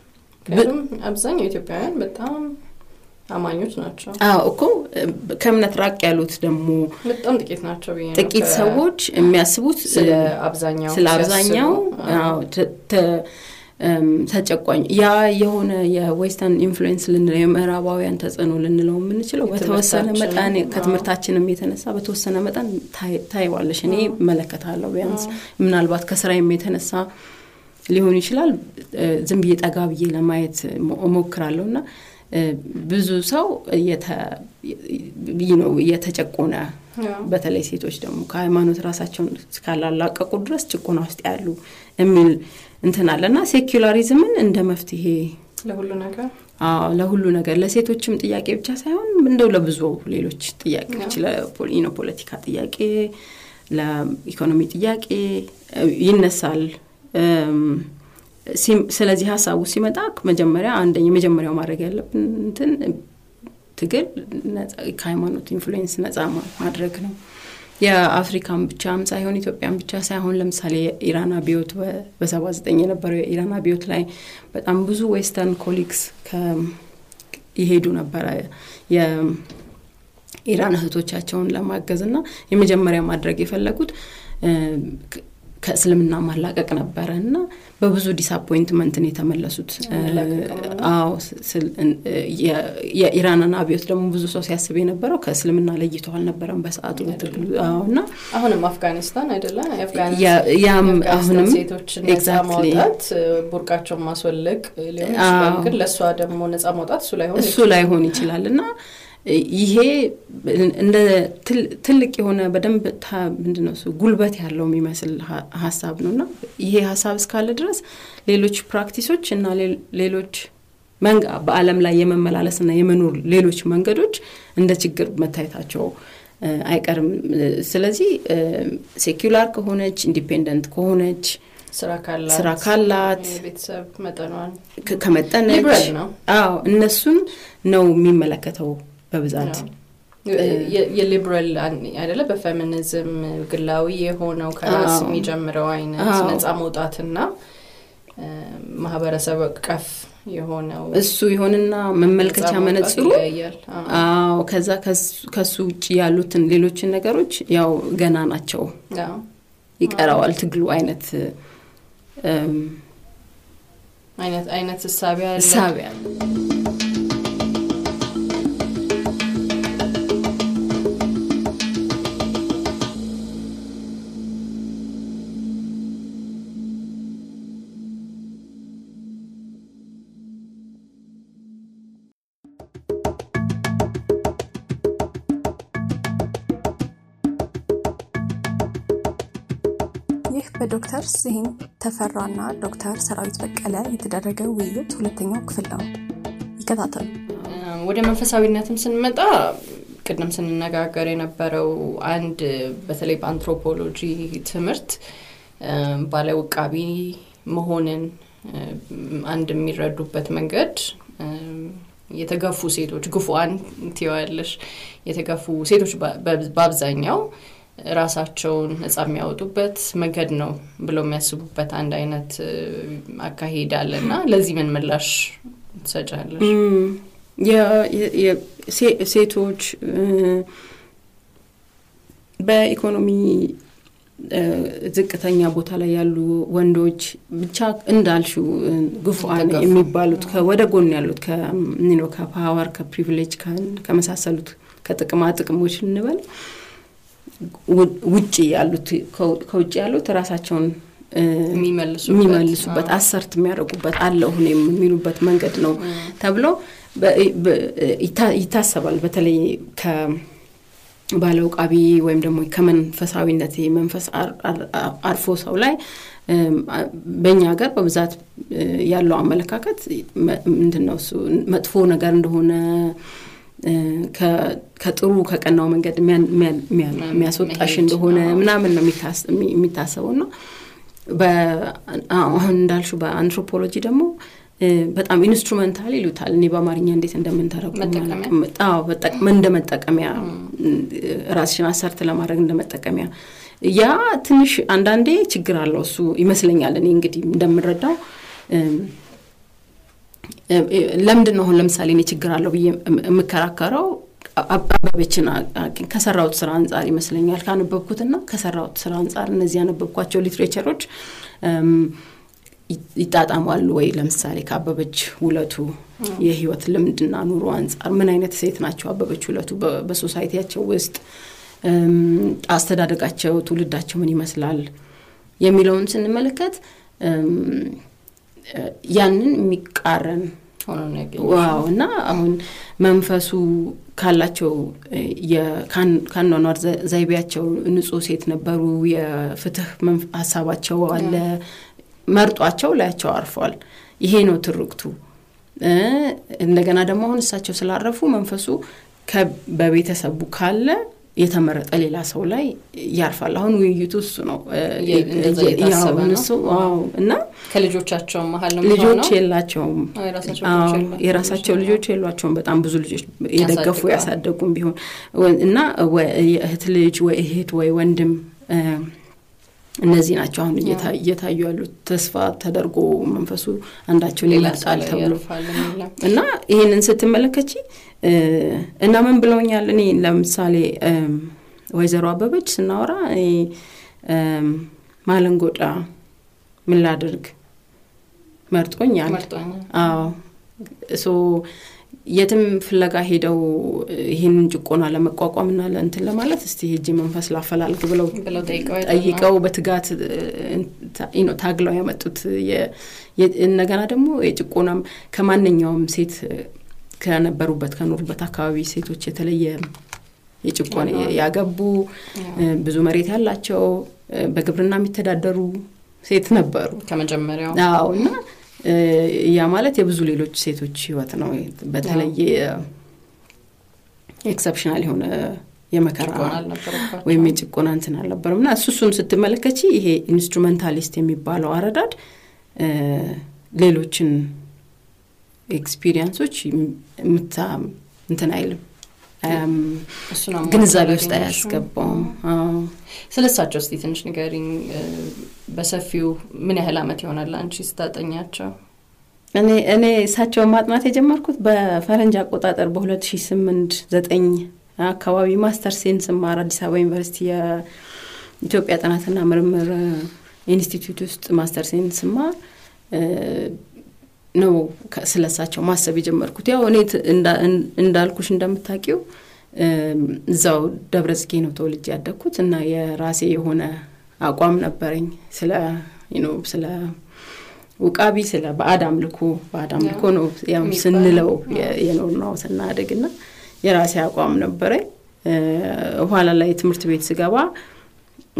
ከሁሉም አብዛኛው ኢትዮጵያውያን በጣም አማኞች ናቸው እኮ ከእምነት ራቅ ያሉት ደግሞ በጣም ጥቂት ናቸው በእኛ ጥቂት ሰዎች የሚያስቡት ስለ አብዛኛው ተጨቋኝ ያ የሆነ የዌስተርን ኢንፍሉዌንስ ለነየ ምዕራባውያን ተጽዕኖ ልንለው ምን ይችላል በተወሰነ መጠን ከትምርታችንም የተነሳ በተወሰነ መጠን ታይዋለሽ እኔ መለከታለሁ ቢያንስ ምናልባት ከስራዬም የተነሳ ሊሆን ይችላል ዝም ብዬ ጠጋብዬ ለማየት ሞክራለሁና ብዙ ሰው የተጨቆነ በተለይ ሴቶች ደግሞ ከሃይማኖት ራሳቸውን ስካላላቀቁ ድረስ ጭቆና ውስጥ ያሉ እሚል እንተናለና ሴኩላሪዝምን እንደመፍትሄ ለሁሉ ነገር ለሴቶችም ጥያቄ ብቻ ሳይሆን እንደው ለብዙ ሌሎች ጥያቄዎች ለፖለቲካ ጥያቄ ለኢኮኖሚ ጥያቄ ይነሳል ስለዚህ ሐሳቡ ሲመጣ መጀመሪያ መጀመሪያው ማድረግ ያለብን ትግል ሃይማኖት ኢንፍሉዌንስ ነፃ ማድረግ ነው የአፍሪካም ብቻም ሳይሆን ኢትዮጵያም ብቻ ሳይሆን ለምሳሌ ኢራን አብዮት በ79 የነበረው ኢራን አብዮት ላይ በጣም ብዙ ዌስተርን ኮሊክስ ይሄዱ ነበር የኢራን እህቶቻቸውን ለማገዝና የመጀመሪያ ማድረግ የፈለጉት ከእስልምና ማላቀቅ ነበርና በብዙ ዲስአፖይንትመንት ነው የተመለሱት የኢራንን አብዮት ደግሞ ብዙ ሰው ሲያስብ የነበረው ከእስልምና ለይቷል ነበርም በሰዓቱ አሁንና አሁንም አፍጋኒስታን አይደለም አሁንም ሴቶችን ነፃ ማውጣት ቡርቃቸውን ማስወለቅ ሊሆን ይችላል ግን ለሷ ደግሞ ነፃ ማውጣት እሱ ላይ ሆን ይችላልና ይሄ እንደ ትልቅ የሆነ በደንብ ምንድነው ጉልበት ያለው የሚመስል ሐሳብ ነውና ይሄ ሐሳብ ስካለ ድረስ ሌሎች ፕራክቲሶች እና ሌሎች በአለም ላይ የመመላለስና የመኖር ሌሎች መንገዶች እንደ ችግር መታየታቸው አይቀርም ስለዚህ ሴኩላር ከሆነች ኢንዲፔንደንት ከሆነች ስራካላት ቤተሰብ መጠናን ከመጠነች አዎ እነሱን ነው የሚመለከተው በብዛት ي liberal يعني لب feminism قلاوية هونا وكلاس ميجمروا عينة نت أموضاتنا ما هبرسبك كف يهونا السوي هونا من ملكتها من تسرو وكذا كسوج يالوتن ليلوتش نجاروج ياو جنانة شو يكأروا التقلوا عينة عينة السابع ዶክተር ሲሂን ተፈራና ዶክተር ሰራዊት በቀለ የተደረገው ውይይት ሁለተኛው ክፍል ነው። ይከታተሉ። ወደ መንፈሳዊነትም ስንመጣ ቀደም ስንነጋገር የነበረው አንድ በተለይ በአንትሮፖሎጂ ትምህርት ባለውቃቢ መሆንን አንድ የሚረዱበት መንገድ የተገፉ ሴቶች ግፉአን ቲዋለሽ የተገፉ ሴቶች በአብዛኛው ራሳቸውን ህጻም ያወጡበት መንገድ ነው ብሎ የሚያስቡበት አንድ አይነት አካሄድ አለና ለዚህ ምን ምላሽ ሰጫለሽ? ሴቶች በኢኮኖሚ ዝቅተኛ ቦታ ላይ ያሉ ወንዶች ብቻ እንዳልሽው ግፉአን የሚባሉት ከወደ ጎን ያሉት ከፓወር ከፕሪቪሌጅ ከመሳሰሉት ከጥቅማ ጥቅሞች እንበል ውጪ ያሉት ከውጪ ያሉት ራሳቸውን የሚመልሱበት አሰርት የሚያረጉበት አለው ሆነም የሚሉበት መንገድ ነው ተብሎ ይታሰባል። በተለይ ከባለውቃቢ ወይም ደግሞ ከመንፈሳዊነት የመንፈስ አርፎ ሰው ላይ በእኛ ሀገር በብዛት ያለው አመለካከት ምንድነው መጥፎ ነገር እንደሆነ ከጥሩ ከቀናው መንገድ የሚያስወጣሽ እንደሆነ ምናምን ነው የሚታሰበውና በአሁን እንዳልሽው በአንትሮፖሎጂ ደግሞ በጣም ኢንስትሩመንታል ይሉታል። እኔ በአማርኛ እንዴት እንደምንተረጉመው በጣም እንደመጠቀሚያ ራስሽን አሰርት ለማድረግ እንደመጠቀሚያ ያ ትንሽ አንዳንዴ ችግር አለው እሱ ይመስለኛል። እኔ እንግዲህ እንደምረዳው ለምንድን ነው ለምሳሌ እኔ ችግር አለው በየምከራከረው አባባችን ከሰራውት ስራ አንጻር ይመስለኛል ካነበብኩትና ከሰራውት ስራ አንጻር እነዚህ ያነበብኳቸው ሊትሬቸሮች ይጣጣማሉ ወይ? ለምሳሌ ካባበች ሁለቱ የህይወት ልምድና ኑሮ አንጻር ምን አይነት ሴት ናቸው አባበች ሁለቱ በሶሳይቲያቸው ውስጥ አስተዳደጋቸው ትውልዳቸው ምን ይመስላል የሚለውን ስንመለከት ያንን የሚቃረን ሆኖ ነገር ዋውና አሁን መንፈሱ ካላቸው የካኖኖር ዘይቤያቸው ንጹህ ሴት ነበሩ የፍትህ ሐሳባቸው አለ መርጧቸው ላያቸው አርፏል። ይሄ ነው ትርክቱ። እንደገና ደግሞ አሁን እሳቸው ስላረፉ መንፈሱ ከበቤተሰቡ ካለ የተመረጠ ሌላ ሰው ላይ ያርፋል። አሁን ውይይቱ እሱ ነው እና ከልጆቻቸው መሃል ነው ልጆች የላቸው የራሳቸው ልጆች የሏቸው በጣም ብዙ ልጆች የደገፉ ያሳደጉም ቢሆን እና እህት ልጅ ወይ እህት ወይ ወንድም እነዚህ ናቸው አሁን እየታዩ ያሉት ተስፋ ተደርጎ መንፈሱ አንዳቸው ሊመጣል ተብሎ እና ይሄንን ስትመለከቺ እና ምን ብለውኛል? እኔ ለምሳሌ ወይዘሮ አበበች ስናወራ ማለንጎዳ ምን ላድርግ መርጦኛል ሶ የትም ፍለጋ ሄደው ይሄንን ጅቆና ለመቋቋምና ለእንትን ለማለት እስቲ ሄጂ መንፈስ ላፈላልኩ ብለው ጠይቀው በትጋት ታግለው ያመጡት የነገና ደግሞ የጅቆናም ከማንኛውም ሴት ከነበሩበት ከኖሩበት አካባቢ ሴቶች የተለየ የጭቆና ያገቡ ብዙ መሬት ያላቸው በግብርና የሚተዳደሩ ሴት ነበሩ ከመጀመሪያው እና ያ ማለት የብዙ ሌሎች ሴቶች ህይወት ነው በተለየ ኤክሰፕሽናል የሆነ የመከራ ወይ የጭቆና እንትን አልነበረምና እሱን ስትመለከቺ ይሄ ኢንስትሩመንታሊስት የሚባለው አረዳድ ሌሎችን experiences which እንትን አይልም ግንዛቤ ውስጥ ያስገባም ስለሳቸው እስቲ ትንሽ ንገሪኝ በሰፊው ምን ያህል አመት ይሆናል አንቺ ስታጠኛቸው እኔ ሳቸው ማጥናት የጀመርኩት በፈረንጅ አቆጣጠር በ2008 9 አካባቢ ማስተር ሴንስ ማራ አዲስ አበባ ዩኒቨርሲቲ የኢትዮጵያ ጥናትና ምርምር ኢንስቲትዩት ውስጥ ማስተር ሴንስ ማራ ነው ስለሳቸው ማሰብ የጀመርኩት ያው እኔ እንዳልኩሽ እንደምታውቂው እዛው ደብረጽጌ ነው ተወልጄ ያደኩት እና የራሴ የሆነ አቋም ነበርኝ ስለ ስለ ወቃቢ ስለ በአዳም ልኮ ነው ያው ስንለው የኖርናው ሰናደግና የራሴ አቋም ነበርኝ ኋላ ላይ ትምርት ቤት ስገባ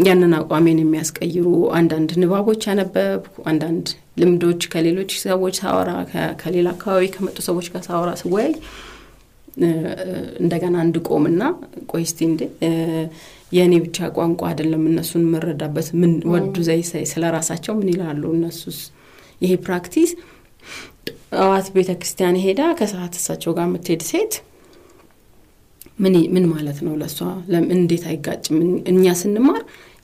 ያንን አቋሜን የሚያስቀይሩ አንድ ንባቦች አነበብኩ አንድ ልምዶች ከሌሎች ሰዎች ሳወራ ከሌላ አካባቢ ከመጡ ሰዎች ጋር ሳወራ ስወይ እንደገና እንድቆምና ቆይስቲ እንደ የኔ ብቻ ቋንቋ አይደለም እነሱን መረዳበት ምን ወዱ ዘይሳይ ስለራሳቸው ምን ይላሉ እነሱስ ይሄ ፕራክቲስ አዋት ቤተክርስቲያን ሄዳ ከሰዓትሳቸው ጋር መተድ ሴት ምን ማለት ነው ለሷ ለምን እንዴት አይጋጭም እኛ ስንማር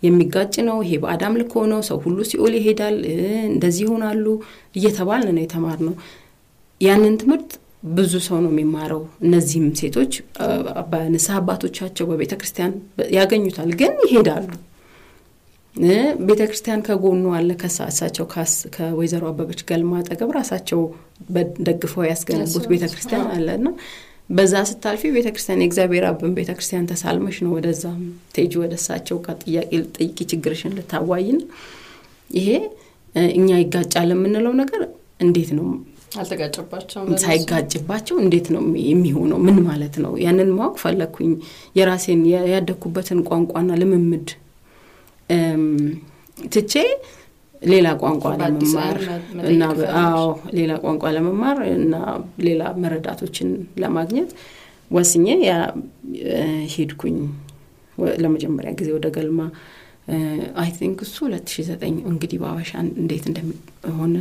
የሚጋጭ ነው ይሄ በአዳም ልኮ ነው ሰው ሁሉ ሲኦል ይሄዳል እንደዚህ ሆናሉ እየተባልን ነው የተማርነው ያንን ትምህርት ብዙ ሰው ነው የሚማረው እነዚህም ሴቶች በንስሐ አባቶቻቸው በቤተክርስቲያን ያገኙታል ግን ይሄዳሉ ቤተክርስቲያን ከጎኑ አለ ከሳሳቸው ከወይዘሮ አበበች ገልማ ተገብ ራሳቸው ደግፈው ያስገነቡት ቤተክርስቲያን አለና በዛ ስታልፊ ቤተክርስቲያን እግዚአብሔር አብን ቤተክርስቲያን ተሳልመሽ ነው ወደዛም ቴጂ ወደሳቸው ከጥያቄ ልጥይቂ ችግርሽን ልታዋይን ይሄ እኛ ይጋጫል ምንለው ነገር እንዴት ነው አልተጋጨባቸው ሳይጋጭባቸው እንዴት ነው የሚሆነው ምን ማለት ነው ያንን ማወቅ ፈለኩኝ የራሴን ያደኩበትን ቋንቋና ለምምድ ትቼ ሌላ ቋንቋ ለመማር እና አዎ ሌላ ቋንቋ ለመማር እና ሌላ መረዳቶችን ለማግኘት ወስኜ ያ ሄድኩኝ ለመጀመሪያ ጊዜ ወደ ገልማ አይ ቲንክ 2009 እንግዲህ ባባሽ እንዴት እንደሆነ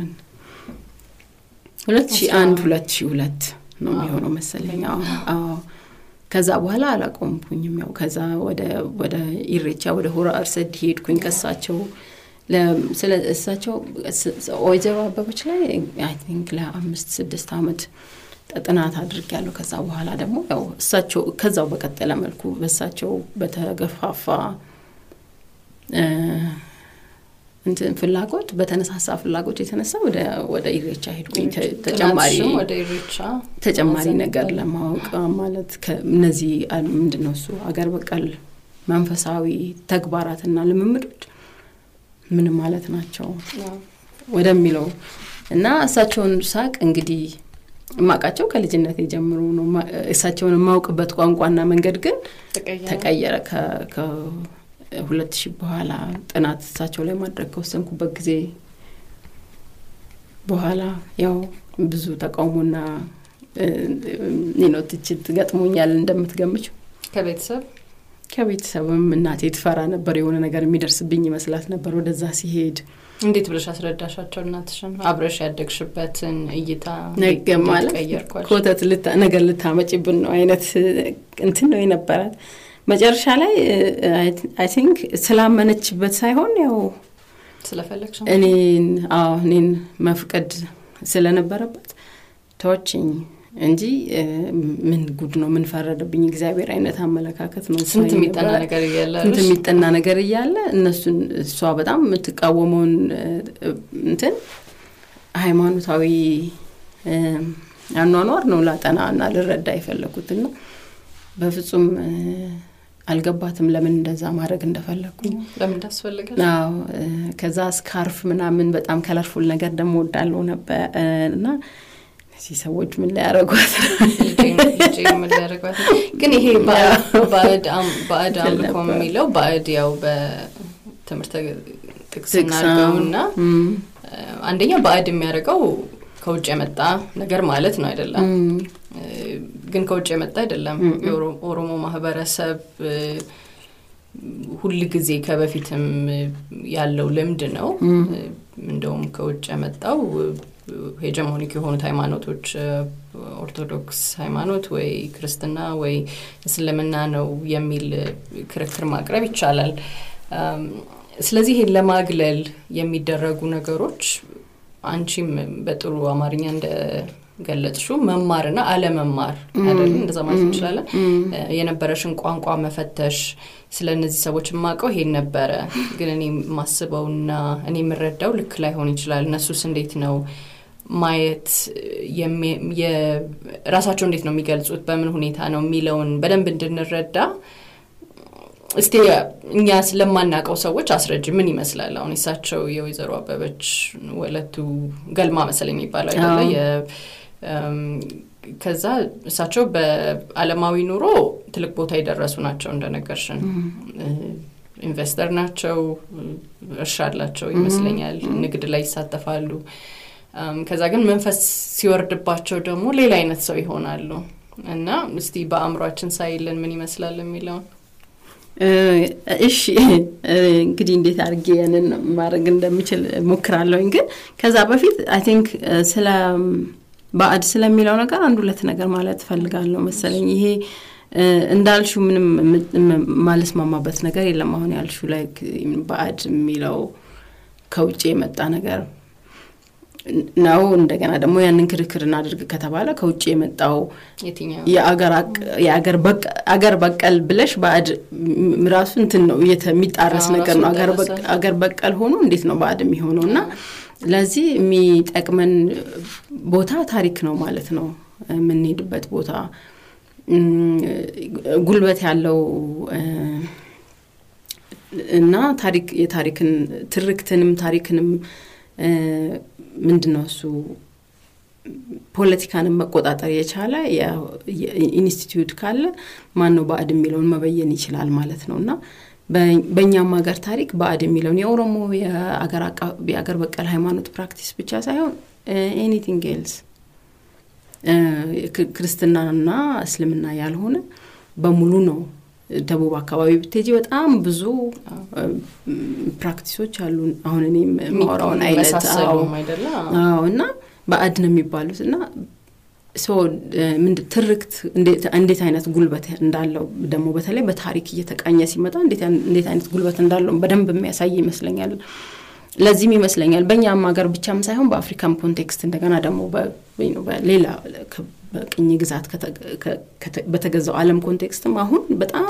2001 2002 ነው የሚሆነው መሰለኝ አዎ ከዛ በኋላ አላቆምኩኝም ያው ከዛ ወደ ኢሬቻ ወደ ሆራ አርሰድ ሄድኩኝ ከሳቸው ለሰለሳቸው ኦይዘራ በብቻ ላይ አይ ቲንክ ለአምስት ስድስት አመት ተጠናት አድርጌያለሁ ከዛ በኋላ ደግሞ ያው እሳቸው ከዛው በቀጠለ መልኩ በሳቸው በተገፋፋ እንትን ፍላጎት በተነሳሳ ፍላጎት የተነሳ ወደ ኢሬቻ ሄድኩኝ ተጨማሪ ነገር ለማወቅ ማለት ከነዚህ ምንድነው እሱ አገር በቀል መንፈሳዊ ተግባራትና ለምምዶች ምን ማለት ናቸው ወደሚለው እና እሳቸውን ሳቅ እንግዲህ ማቃቸው ከልጅነት ጀምሮ ነው እሳቸውን ማውቀበት ቋንቋና መንገድ ግን ተቀየረ ከ2000 በኋላ ጥናት እሳቸው ላይ ማድረከው ሰንኩበት ጊዜ በኋላ ያው ብዙ ተቃውሞና ትችት ገጥሞኛል እንደምትገምጪው ከቤተሰብም እናቴ ትፈራ ነበር የሆነ ነገር የሚደርስብኝ መስላት ነበር ወደዛ ሲሄድ እንዴት ብለሽ አስረዳሻቸው እናትሽም አብረሽ ያደግሽበትን እይታ ነገማለ ኮተት ነገር ልታመጪብን ነው አይነት እንትን ነው የነበራት መጨረሻ ላይ አይ ቲንክ ስላመነችበት ሳይሆን ያው ስለፈለክሽ እኔን መፍቀድ ስለነበረበት ተወጪኝ እንጂ ምን ጉድ ነው ምን ፈረደብኝ እግዚአብሔር አይነት አመለካከት ነው ስንት የሚጠና ነገር ይያለ እነሱን እሷ በጣም ተቃወሞን እንትን ሃይማኖታዊ አኗኗር ነው ላጠናና ልረዳ ይፈልኩትና በፍጹም አልገባትም ለምን እንደዛ ማድረግ እንደፈለኩኝ ለምን ታስፈልጋለሽ አዎ ከዛ ስካርፍ ምናምን በጣም ከለርፉል ነገር ደሞ ወዳለው ነበርና ሲሰዎች ምን ላያረጋት ልጅ ምን ላያረጋት ግን ይሄ ባዳም ኮሚሎ ባዲያው በትምርተ ጥቅስናውና አንደኛ ባድ የሚያረጋው ከውጭ የመጣ ነገር ማለት ነው አይደለም ግን ከውጭ የመጣ አይደለም ኦሮሞ ማህበረሰብ ሁሉ ጊዜ ከበፊትም ያለው ልምድ ነው እንደውም ከውጭ የመጣው ሄጀሞኒክ የሆኑ ሃይማኖቶች ኦርቶዶክስ ሃይማኖት ወይ ክርስትና ወይ እስልምና ነው የሚል ክርክር ማቅረብ ይቻላል ስለዚህ ይሄን ለማግለል የሚደረጉ ነገሮች አንቺም በጥሩ አማርኛ እንደገለጽሹ መማርና አለመማር አይደል እንደዛ ማለት ይችላል የነበረሽን ቋንቋ መፈተሽ ስለነዚህ ሰዎች ማቀው ይሄን ነበር ግን እኔ ማስበውና እኔ ምረዳው ልክ ላይ ሆን ይችላል እነሱስ እንዴት ነው ማየት የራሳቸው እንዴት ነው የሚገልጹት በምን ሁኔታ ነው የሚለውን በደንብ እንድንረዳ እስቲ እኛ ስለማናቀው ሰዎች አስረጅ ምን ይመስላል አሁን እሳቸው የወይዘሮ አበበች ወለቱ ገልማ መሰለኝ ይባላል አይደል ከዛ እሳቸው በአለማዊ ኑሮ ትልቅ ቦታ ይደረሱ ናቸው እንደነገርሽን ኢንቨስተር ናቸው እርሻላቸው ይመስለኛል ንግድ ላይ ይሳተፋሉ ከዛ ግን መንፈስ ሲወርድባቸው ደግሞ ሌላ አይነት ሰው ይሆናሉ እና እስቲ በአምሯችን ሳይለን ምን ይመስላል የሚለው እሺ እንግዲህ እንዴት አርጌ ያንን ማረግ እንደምችል ሞክራለሁኝ ግን ከዛ በፊት አይ ቲንክ ስለ ባድ ስለሚለው ነገር አንድ ሁለት ነገር ማለት ፈልጋለሁ መሰለኝ ይሄ እንዳልሽው ምንም ማለት ማማበት ነገር የለም አሁን ያልሽው ላይክ ባድ የሚለው ከውጪ የመጣ ነገር ነው እንደገና ደግሞ ያንን ክርክርን አድርግ ከተባለ ከውጪ የመጣው የትኛው የአገር በቀል ብለሽ ባድ ምራሱ እንትን ነው የተሚጣራስ ነገር ነው አገር በቀል ሆኖ እንዴት ነው ባድ የሚሆነውና ለዚህ የሚጠቅመን ቦታ ታሪክ ነው ማለት ነው ምን ሄድበት ቦታ ጉልበት ያለው እና ታሪክ የታሪክን ትርክተንም ታሪክንም ምንድነው እሱ ፖለቲካን መቆጣጣሪ የቻለ ኢንስቲትዩት ካለ ማን ነው ባድ የሚለውን መበየን ይችላል ማለት ነውና በእኛም ሀገር ታሪክ ባድ የሚለውን የኦሮሞ የአገር በቀል ሃይማኖት ፕራክቲስ ብቻ ሳይሆን ኤኒቲንግ ኤልስ ክርስትናና እስልምና ያልሆነ በሙሉ ነው ደቡብ አካባቢ ብትጂ በጣም ብዙ ፕራክቲሶች አሉ አሁን እኔም ማውራውን አይለታው አውና ባድ ነው የሚባሉትና ሶ ምንድ ትርክት እንዴት አይነት ጉልበት እንዳለው ደሞ በተለይ በታሪክ እየተቃኘ ሲመጣ እንዴት አይነት ጉልበት እንዳለው በደንብ የሚያሳይ ይመስለኛል ለዚህም ይመስለኛል በእኛም ሀገር ብቻም ሳይሆን በአፍሪካም ኮንቴክስት እንደገና ደሞ በሌላ በቅኝ ግዛት ከተገዛው ዓለም ኮንቴክስትም አሁን በጣም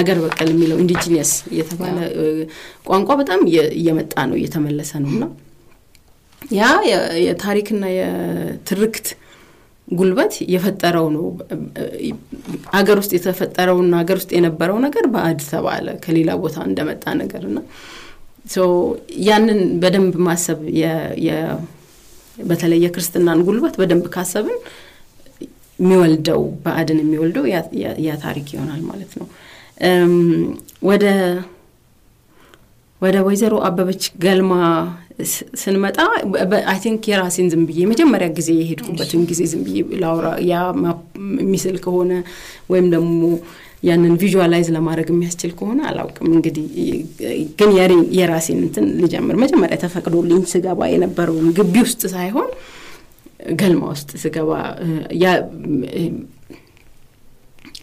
አገር በቀል የሚለው ኢንዲጂነስ የተባለ ቋንቋ በጣም እየመጣ ነው እየተመለሰ ነውና ያ የታሪክና የትርክት ጉልበት የፈጠረው ነው አገር ውስጥ የተፈጠረውና አገር ውስጥ የነበረው ነገር ባድ ተባለ ከሌላ ቦታ እንደመጣ ነገርና ሶ ያንን በደንብ ማሰብ በተለየ ክርስትናን ጉልበት በደንብ ካሰብን የሚወልደው ባድን የሚወልደው ያ ታሪክ ይሆናል ማለት ነው ወደ ወይዘሮ አበበች ገልማ ስንመጣ አይ ቲንክ የራሴን ዝምብዬ መጀመሪያ ጊዜ የሄድኩበትን ጊዜ ዝምብዬ ላውራ ያ ሚስል ከሆነ ወይም ደግሞ ያንን ቪዥዋላይዝ ለማድረግ የሚያስችል ከሆነ አላውቅም እንግዲህ ግን የራሴን እንትን ልጀምር መጀመሪያ ተፈቅዶልኝ ስገባ የነበረው ግቢ ውስጥ ሳይሆን ገልማ ውስጥ ስገባ ያ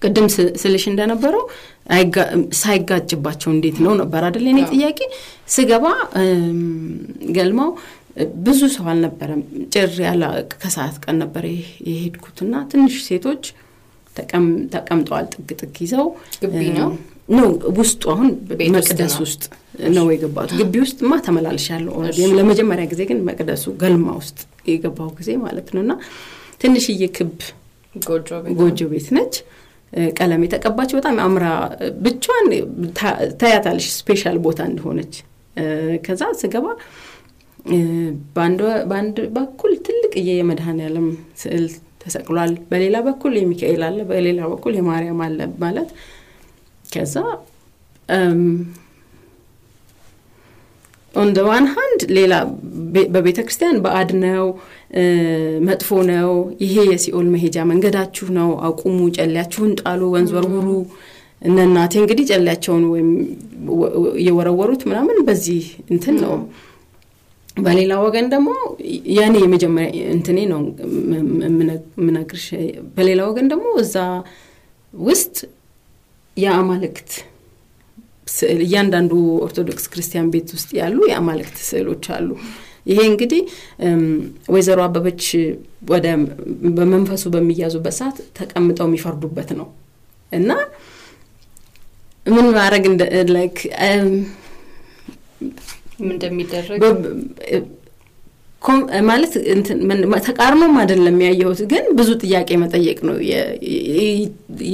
ቀደም ስለሽ እንደነበረው ሳይጋጭባቸው እንዴት ነው ነበር አይደል እኔ ጥያቄ ስገባ ገልማው ብዙ ሰው አልነበረም ጭር ያለ ከሰዓት ቀን ነበር የሄድኩትና ትንሽ ሴቶች ተቀምጠዋል ጥቅጥቅ ይዘው ግቢ ነው ውስጡ አሁን መቅደስ ውስጥ ነው የገባሁት ግቢ ውስጥማ ተመላልሻለሁ ለመጀመሪያ ጊዜ ግን መቅደሱ ገልማ ውስጥ የገባው ጊዜ ማለት ነውና ትንሽዬ ክብ ጎጆ ቤት ነች ቀለም የተቀባች በጣም አምራ ብቻዋን ታያታለሽ ስፔሻል ቦታ እንደሆነች ከዛ ስገባ ባንድ በኩል ትልቅ የመድኃኔዓለም ስዕል ተሰቅሏል በሌላ በኩል የሚካኤል አለ በሌላ በኩል የማርያም አለ ማለት ከዛ on the one hand ሌላ በቤተክርስቲያን ባድ ነው መጥፎ ነው ይሄ የሲኦል መሄጃ መንገዳችሁ ነው አቁሙ ጨላችሁን ጣሉ ወንዝወርውሩ እናንተ እንግዲህ ጨላችሁን ወይ የወረወሩት ምናምን በዚህ እንትን ነው Valley Logandamo, Yani image of Antonino Minacre, Valley Logandamo, the West Yamalect Yandandu Orthodox Christian Betus Yalu Yamalect Seluchalu. Yengidi, whether Rababich, what Bamfa Subamiazo Bassat, Takamatomi for Dubatano. And now Munwaragan like ማለት መተቃርሞ አይደለም ያየሁት ግን ብዙ ጥያቄ መጠየቅ ነው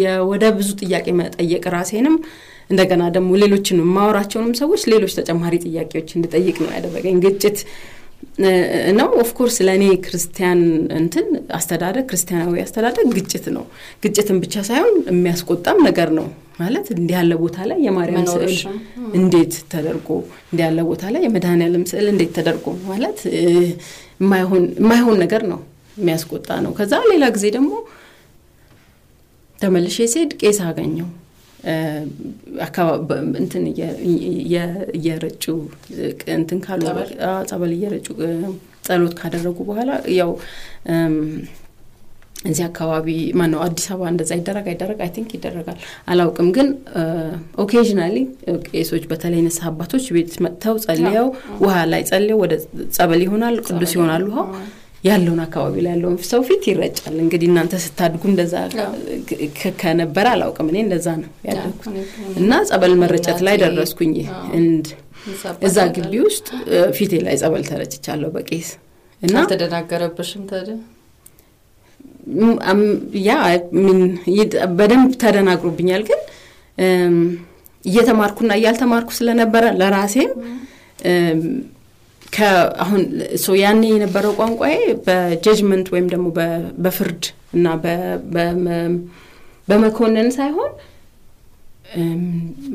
የወደ ብዙ ጥያቄ መጠየቅ ራሴንም እንደገና ደግሞ ሌሎችንም ማውራቸውንም ሰዎች ሌሎች ተጨማሪ ጥያቄዎች እንድጠይቅ ነው ያደረገኝ ግጭት ነው ኦፍ ኮርስ ለኔ ክርስቲያን እንትን አስተዳደር ክርስቲያናዊ አስተዳደር ግጭት ነው ግጭትን ብቻ ሳይሆን የሚያስቆጣም ነገር ነው ማለት እንዲህ ያለ ቦታ ላይ የማርያም ስዕል እንዴት ተደርጎ እንዲህ ያለ ቦታ ላይ የመድኃኔዓለም ስዕል እንዴት ተደርጎ ማለት የማይሆን ነገር ነው የሚያስቆጣ ነው ከዛ ሌላ ጊዜ ደግሞ ተመልሼ ሲሄድ ቄስ አገኘው እንትን የረጩ እንትን ካሉ ጸበል የረጩ ጸሎት ካደረጉ በኋላ ያው እንዚያ አካባቢ ማነው አዲስ አበባ እንደዛ ይደረጋ I think ይደረጋል አላውቅም ግን occasionally ቄሶች በተለይ ንስሐ አባቶች ቤት መጥተው ጸልየው ውሃ ላይ ጸልየው ወደ ጸበል ይሆናል ቅዱስ ይሆናል ውሃ ያለውን አካባቢ ላይ ያለውን ሰው ፊት ይረጫል እንግዲህ እናንተ ስታድጉ እንደዛ ከነበረ አላውቅም እኔ እንደዛ ነው ያደረኩት እና ጸበል መረጨት ላይ ደረስኩኝ and እዛ ግቢ ውስጥ ፊቴ ላይ ጸበል ተረጭቻለሁ በቄስ እና ተደናገረብሽም ታደ በደም ተደናግሮብኛል ግን እየተማርኩና ያልተማርኩ ስለነበረ ለራሴም ከአሁን ሶ ያኔ የነበረው ቋንቋዬ በጀጅመንት ወይም ደግሞ በፍርድ እና በመኮነን ሳይሆን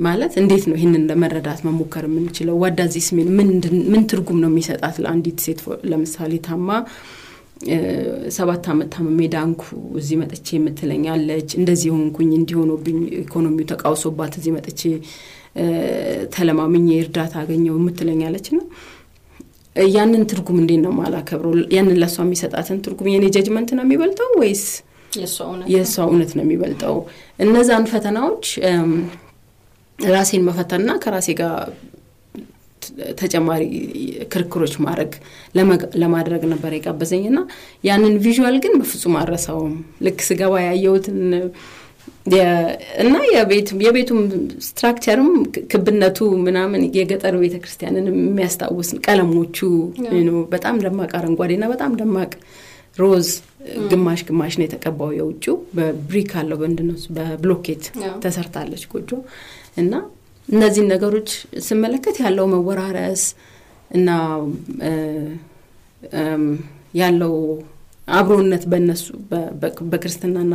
ማለት እንዴት ነው ይሄንን ለመረዳት መሞከር የምንችለው ወዳዚስ ምን ትርጉም ነው የሚሰጣት ለአንዲት ሴት ለምሳሌ ታማ 7 አመት ታመሜ ዳንኩ እዚህ መጥቼ የምትለኛለች እንደዚህ ሆንኩኝ እንዲሆነብኝ ኢኮኖሚው ተቃውሶባት እዚህ መጥቼ ተለማምኝ እርዳታ አገኘው የምትለኛለችና ያንን ትርጉም እንዴት ነው ማላከብሮ ያንን ለሷ የሚሰጣትን ትርጉም የኔ ጀጅመንት ነው የሚበልጠው ወይስ የሷ እውነት ነው የሚበልጠው እነዛን ፈተናዎች ራሴን መፈተንና ከራሴ ጋር ተጨማሪ ክርክሮች ማድረግ ለማድረግ ነበር የቀበዘኝና ያንን ቪዥዋል ግን በፍጹም አረሳው ልክ ስገባ ያየሁትን እና የቤቱም ስትራክቸሩም ክብነቱ ምናምን የገጠር ቤተክርስቲያንን የሚያስታውስ ቀለሞቹ በጣም ደማቅ አረንጓዴና በጣም ደማቅ ሮዝ ግማሽ ነው የተቀባው የውጪ በብሪክ አለው እንደነሱ በብሎኬት ተሰርታለች ጎጆ እና እነዚህ ነገሮች ስመለከት ያለው መወራረስ እና ያለው አብሮነት በነሱ በክርስትናና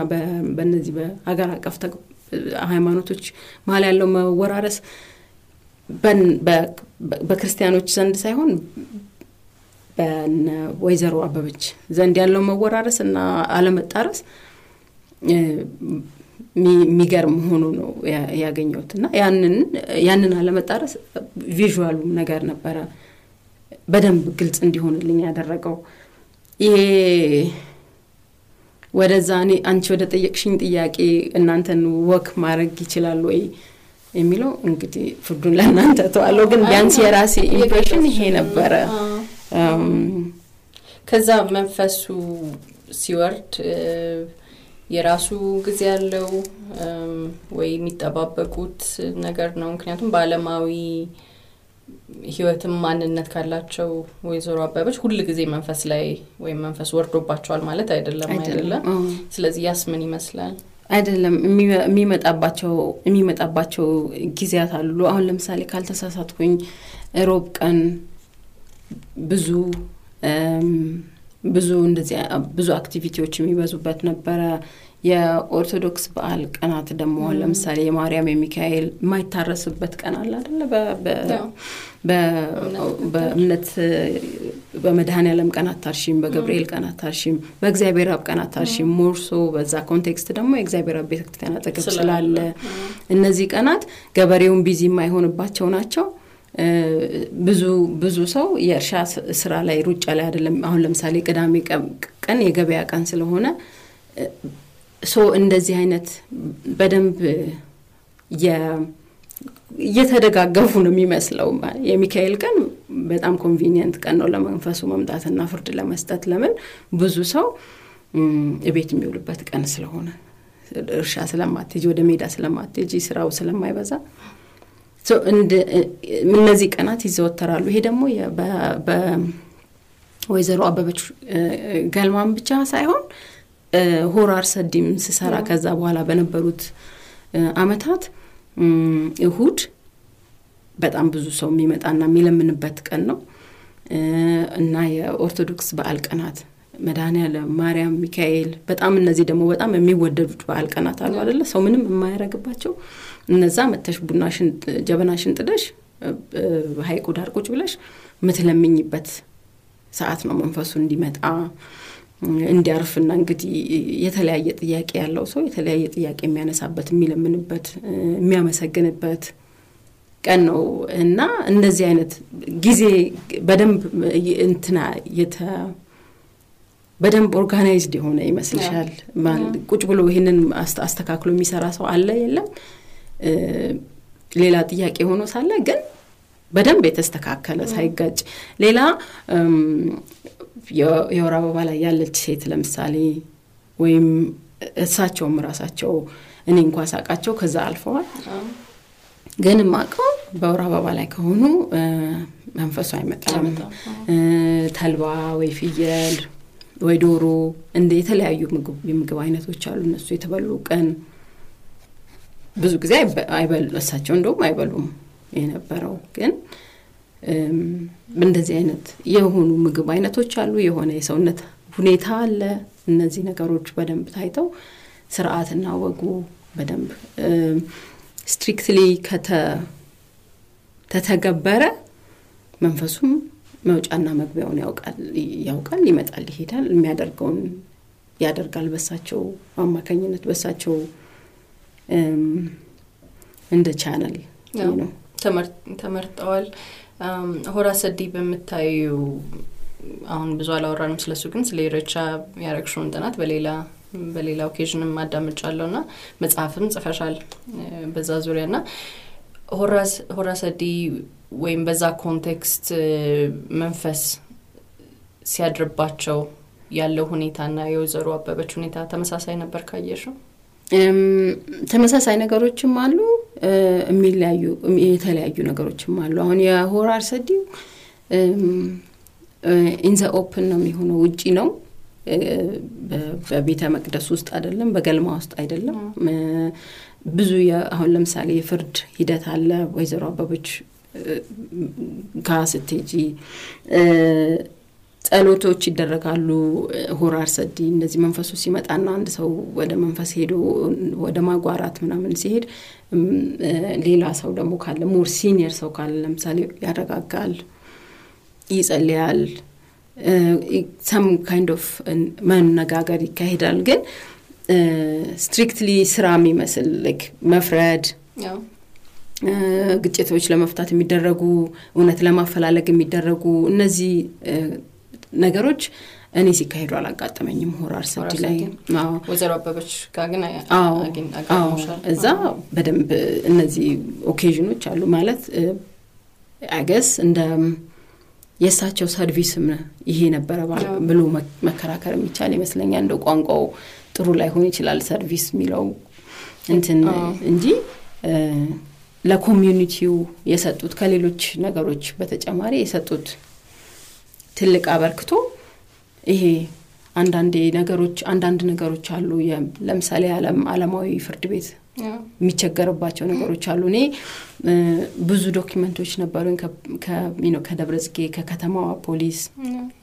በነዚህ በአገር አቀፍ ሃይማኖቶች ማለት ያለው መወራረስ በክርስቲያኖች ዘንድ ሳይሆን በወይዘሮ አበበች ዘንድ ያለው መወራረስና አለመጣረስ ሚገርም ሆኖ ነው ያገኘውትና ያንን አለመጣረስ ቪዥዋሉ ነገር ነበር በደንብ ግልጽ እንዲሆንልኝ ያደረገው ይሄ ወደዛኔ አንቺ ወደ ጠየቅሽኝ ጥያቄ እናንተን ወክ ማረግ ይችላል ወይ የሚለው እንግዲህ ፍርዱን ለእናንተ ተዋለው ግን ቢያንስ የራሴ ኢምፕሬሽን ይሄ ነበር ከዛ መንፈሱ ሲወርድ የራሱ ግዜ ያለው ወይ የሚጣባበቁት ነገር ነው ምክንያቱም ባለማዊ ህይወትም ማንነት ካላቸው ወይዘሮ አባባች ሁሉ ግዜ መንፈስ ላይ ወይ መንፈስ ወርዶባቸዋል ማለት አይደለም ስለዚህ ያስ ምን ይመስላል አይደለም የሚመጣባቸው ግዚያት አሉ አሁን ለምሳሌ ካልተሳሳትኩኝ ሮብ ቀን ብዙ አክቲቪቲዎች የሚበዙበት ነበር የኦርቶዶክስ በዓል ቀናት ደሞ ለምሳሌ የማርያም የሚካኤል ማይታረስበት ቀን አለ አይደለ በእምነት በመድኃኔዓለም ቀናት ታርሺም በገብርኤል ቀናት ታርሺም በእግዚአብሔር አብ ቀናት ታርሺም ሞርሶ በዛ ኮንቴክስት ደሞ የእግዚአብሔር አብ ቤተክርስቲያን አጠገብ ስላለ እነዚህ ቀናት ገበሬውን ቢዚ የማይሆንባቸው ናቸው ብዙ ሰው የርሻ ስራ ላይ ሩጫ ላይ አይደለም አሁን ለምሳሌ ቀዳሚ ቀን የገበያ ቀን ስለሆነ ሶ እንደዚህ አይነት በደንብ የተደጋጋፉ ነው የሚመስለው የሚካኤል ቀን በጣም ኮንቬኒየንት ቀን ነው ለመንፈሱ መምጣትና ፍርድ ለመስጠት ለምን ብዙ ሰው እቤት የሚውልበት ቀን ስለሆነ እርሻ ስለማትጂ ወደ ሜዳ ስለማትጂ ስራው ስለማይበዛ so and እነዚህ ቀናት ይዘወተራሉ ይሄ ደግሞ በወይዘሮ አበበች ገልማን ብቻ ሳይሆን ሆራር ሰዲም ሲሰራ ከዛ በኋላ በነበሩት አመታት እሁድ በጣም ብዙ ሰው የሚመጣና የሚለምንበት ቀን ነው እና የኦርቶዶክስ በዓል ቀናት መድኃኔዓለም ማርያም ሚካኤል በጣም እነዚህ ደግሞ በጣም የሚወደዱት በዓል ቀናት አሉ አይደል ሰው ምንም የማያረጋባቸው እነዛ መተሽ ቡናሽን ጀበናሽን ጥደሽ በሃይቁ ዳር ቁጭ ብለሽ ምትለምኝበት ሰዓት ነው መንፈሱ እንዲመጣ እንዲያርፍና እንግዲህ የተለያየ ጥያቄ ያለው ሰው የተለያየ ጥያቄ የሚያነሳበት የሚለምንበት የሚያመሰግንበት ቀን ነው እና እንደዚህ አይነት ጊዜ በደንብ እንትና በደም ኦርጋናይዝድ ሆነ ይመስልሻል ማለት ቁጭ ብሎ ይሄንን አስተካክሎ የሚሰራ ሰው አለ የለም ሌላ ጥያቄ ሆኖ ሳለ ግን በደም በተስተካከለ ሳይጋጭ ሌላ የወር አበባ ላይ ያለች ሴት ለምሳሌ ወይም እሳቸውም ራሳቸው እኔ እንኳን ሳቃቸው ከዛ አልፈዋል ግን ማቀው በወር አበባ ላይ ከሆኑ መንፈሱ አይመጣም ተልባ ወይ ፍየል ወይ ዶሮ እንደ የተለያዩ ምግብ አይነቶች አሉ እነሱ የተበሉ ቀን ብዙ ጊዜ አይበላሳቸው እንደውም አይበሉም የነበረው ግን እንደዚህ አይነት የሆኑ ምግብ አይነቶች አሉ የሆነ የሰውነት ሁኔታ አለ እነዚህ ነገሮች በደንብ ታይተው ስርዓትና ወጉ በደንብ ስትሪክትሊ ከተተገበረ መንፈሱም መውጫና መግቢያውን ያውቃል ይመጣል ይሄዳል የሚያደርገውን ያደርጋል በሳቸው አማካኝነት በሳቸው እንደ ቻናል ነው ተመርጠዋል ሆራሰዲ በመታዩ አሁን ብዙ አላወራንም ስለሱ ግን ስለይረቻ ያረክሹን ጥናት በሌላ ኦኬዥንም ማዳመጫለውና መጽሐፍም ጽፈሻል በዛ ዙሪያና ሆራሰዲ ወይም በዛ ኮንቴክስት መንፈስ ሲያድርባቸው ያለው ሁኔታና የወዘሩ አበበች ሁኔታ ተመሳሳይ ነበር ካየሽው ተመሳሳይ ነገሮችም አሉ የሚላዩ የተለያዩ ነገሮችም አሉ አሁን የሆራር ሰዲው ኢን ዘ ኦፕን ነው የሚሆነው ውጪ ነው በቤተ መቅደስ ውስጥ አይደለም በገልማ ውስጥ አይደለም ብዙ አሁን ለምሳሌ የፍርድ ሂደት አለ ወይዘሮ አበበች ካስተጂ ጸሎቶች ይደረጋሉ ሆራር ሰዲ እንደዚህ መንፈሱ ሲመጣና አንድ ሰው ወደ መንፈስ ሄዶ ወደ ማጓራት ምናምን ሲሄድ ሌላ ሰው ደግሞ ካለ ሞር ሲኒየር ሰው ካለ ለምሳሌ ያረጋጋል ይጸልያል some kind of መነጋገር ይካሄዳል ግን ስትሪክትሊ ስራ የሚመስል like መፍረድ ያው ግጭቶች ለመፍታት የሚደረጉ እውነት ለማፈላለግ የሚደረጉ እነዚህ ነገሮች እኔ ሲካሄዱ አላጋጠመኝም ሆራር ሰዲ ላይ ወዘሮ አበበች ካገና አገናውሻል እዛ በደንብ እነዚህ ኦኬዥኖች አሉ ማለት I guess እንደ የሳቸው ሰርቪስም ይሄ ነበር ብሎ መከራከር የሚቻል ይመስለኛል እንደ ቋንቋው ጥሩ ላይ ሆነ ይችላል ሰርቪስ ሚለው እንትን እንጂ ለኮሚዩኒቲው የሰጡት ከሌሎች ነገሮች በተጨማሪ የሰጡት ትልቅ አበርክቶ ይሄ አንድ ነገሮች አሉ ለምሳሌ ዓለማዊ ፍርድ ቤት የሚቸገርባቸው ነገሮች አሉ እኔ ብዙ ዶክመንቶች ነበሩን ከደብረጽጌ ከከተማዋ ፖሊስ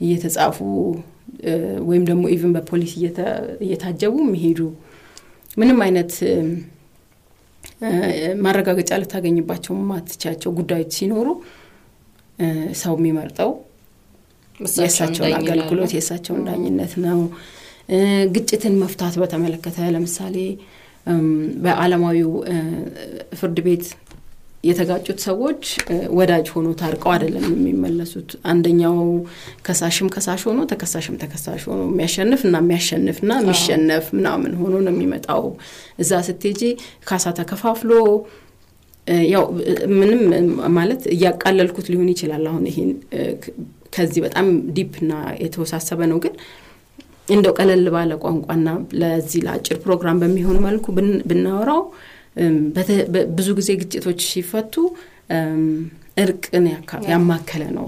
እየተጻፉ ወይም ደግሞ ኢቭን በፖሊስ እየታጀቡ የሚሄዱ ምንም አይነት ማረጋገጫ ለታገኝባቸው ማትቻቸው ጉዳዮች ሲኖሩ ሰው የሚመርጠው የሳቸው አገልግሎት የሳቸው ዳኝነት ነው ግጭትን መፍታት በተመለከተ ለምሳሌ በዓለማዊው ፍርድ ቤት የተጋጩት ሰዎች ወዳጅ ሆኖ ታርቀው አይደለም የሚመለሱት አንደኛው ከሳሽ ሆኖ ተከሳሽ ሆኖ የሚያሸንፍና የሚሸነፍ ምናምን ሆኖ ነው የሚመጣው እዛ ስትጂ ካሳ ተከፋፍሎ ያው ምንም ማለት ያቃለልኩት ሊሆን ይችላል አሁን ይሄን ከዚህ በጣም ዲፕና የተወሳሰበ ነው ግን እንደው ቀለል ባለ ቋንቋና ለዚህ ላጭር ፕሮግራም በሚሆን መልኩ ብናወራው ብዙ ጊዜ ግጭቶች ሲፈቱ እርቅን ያማከለ ነው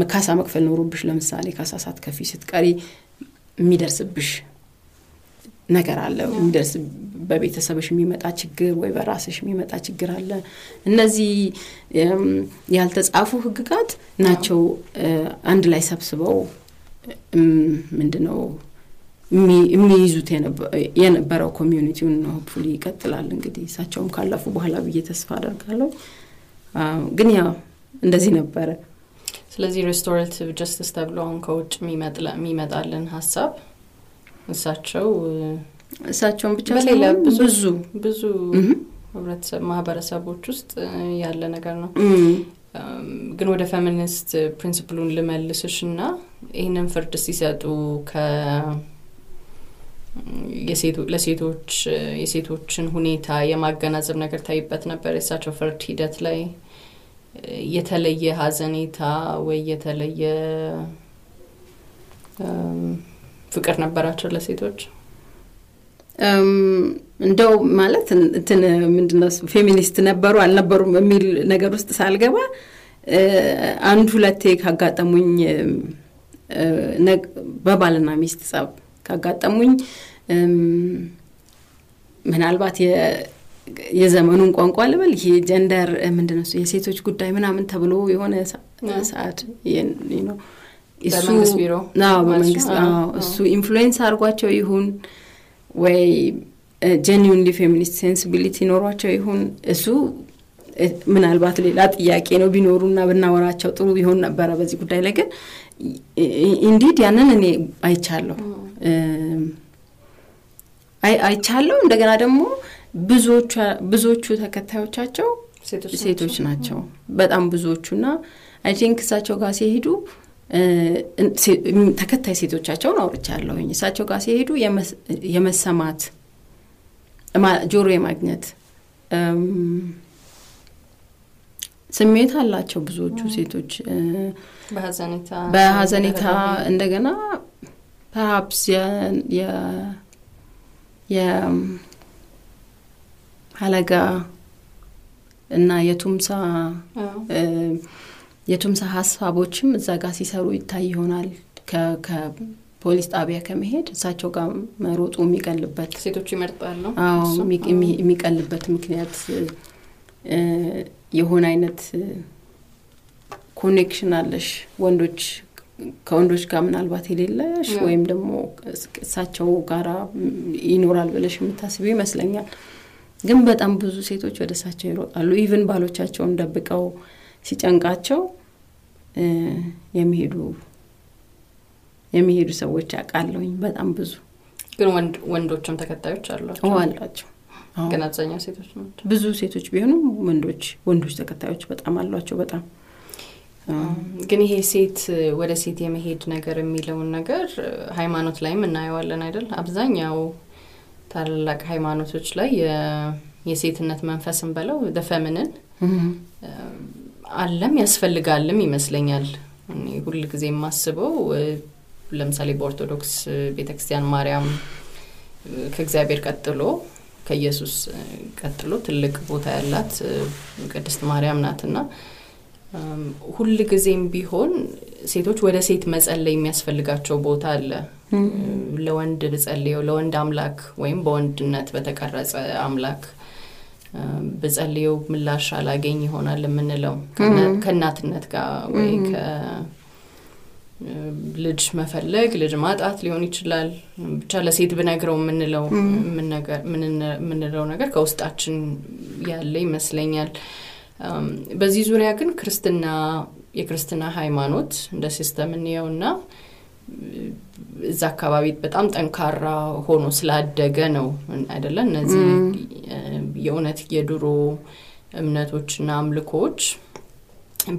መካሳ መክፈል ኖርብሽ ለምሳሌ ካሳሳት ከፊ ስትቀሪ የሚደርስብሽ ነገር አለ እንደስ በቤተሰብሽ የሚመጣ ችግር ወይ በራስሽ የሚመጣ ችግር አለ እነዚህ ያልተጻፉ ህግጋት ናቸው አንድ ላይ ሰብስበው ምንድነው የሚይዙት የነበረው ኮሚዩኒቲው ነው ሆፕፉሊ ይቀጥላል እንግዲህ እሳቸውም ካላፉ በኋላ በየተስፋ አደርጋለሁ ግን ያ እንደዚህ ነበር ስለዚህ restorative justice ተብሎን ኮች የሚመጣልን ሐሳብ እሳቸውም ብቻ ሳይሆን ብዙ ህብረተሰብ ማህበረሰቦች ውስጥ ያለ ነገር ነው ግን ወደ feminist principle-ን ለመልስሽና ይሄንን ፍርድ ሲሰጡ ለሴቶች የሴቶችን ሁኔታ የማገናዘብ ነገር ታይበት ነበር እሳቸው ፍርድ ሂደት ላይ የተለየ ሀዘኔታ ወይ የተለየ ፍቅር ነበራቸው ለሴቶች እንደው ማለት እንትን ምንድነው ፌሚኒስት ነበሩ አልነበሩም የሚል ነገር ውስጥ ሳልገባ አንድ ሁለቴ ካጋጠሙኝ በባልና ሚስት ጻብ ካጋጠሙኝ ምናልባት የዘመኑን ቋንቋ ለበል ይሄ ጀንደር ምንድነው የሴቶች ጉዳይ ምናምን ተብሎ የሆነ ሰዓት you know እሱ ነው መንግስት እሱ ኢንፍሉዌንስ አርጓቸው ይሁን ወይ genuinely feminist sensibility ኖሯቸው ይሁን እሱ ምናልባት ሌላ ጥያቄ ነው ቢኖሩና ብናወራቸው ጥሩ ይሆን ነበር በዚህ ጉዳይ ላይ ግን indeed ያንን እኔ አይቻለሁ አይቻለሁ እንደገና ደግሞ ብዙዎቹ ተከታዮቻቸው ሴቶች ናቸው በጣም ብዙዎቹና I think እሳቸው ጋር ሲሄዱ ተከታይ ሴቶቻቸው ነው አውርቻለሁኝ እሳቸው ጋር ሲሄዱ የመሰማት ጆሮ የማግኘት ስሜት አላቸው ብዙዎቹ ሴቶች በሐዘኔታ እንደገና perhaps ሃላጋ እና የቱምሳ ሐሳቦችም እዛ ጋር ሲሰሩ ይታይ ይሆናል ከፖሊስ ጣቢያ ከመሄድ እሳቸው ጋር መሮጡ የሚቀልበት ሴቶች ይመርጣሉ አዎ የሚቀልበት ምክንያት የሆነ አይነት ኮኔክሽን አለሽ ወንዶች ከወንዶች ጋር ምናልባት ይለለሽ ወይም ደግሞ እሳቸው ጋር ይኖራል ብለሽ የምታስቢው ይመስለኛል ግን በጣም ብዙ ሴቶች ወደሳቸው ይሮጣሉ ኢቭን ባሎቻቸውን ደብቀው ሲጨንቃቸው የሚሄዱ ሰዎች አቃለሁኝ በጣም ብዙ ግን ወንዶችም ተከታዮች አሏቸው አሏቸው ግን አብዛኛው ሴቶች ናቸው ብዙ ሴቶች ቢሆኑም ወንዶች ተከታዮች በጣም አሏቸው በጣም ግን ይሄ ሴት ወደ ሴት የመሄድ ነገር የሚለው ነገር ሃይማኖት ላይም እናያለን አይደል አብዛኛው ታላላቅ ሃይማኖቶች ላይ የሴትነት መንፈስን በለው the feminine አለም ያስፈልጋልም ይመስለኛል ሁሉ ጊዜ ማስበው ለምሳሌ በኦርቶዶክስ ቤተክርስቲያን ማርያም ከእግዚአብሔር ቀጥሎ ከኢየሱስ ቀጥሎ ትልቅ ቦታ ያላት ቅድስት ማርያም ናትና ሁሉ ጊዜም ቢሆን ሴቶች ወደ ሴት መጸለይ የሚያስፈልጋቸው ቦታ አለ ለወንድ ልጸልየው ለወንድ አምላክ ወይም በወንድነት በተቀረጸ አምላክ بزعلیو ملاش علاقینی هنال منلو کنات نت کا ویک لج مفلج لجماعت عتلیونی چلال چاله سید بنگرو منلو منگر من منلو نگر کاست آتشن یالی مسلینیال بعضی زوره کن کرستنا یک کرستنا هایمانوت دستم نیاونا زکاوایت بهت امت انکارا خونوس لادگانو ادلا نزی یونت یادرو مناتوچ نام لکوچ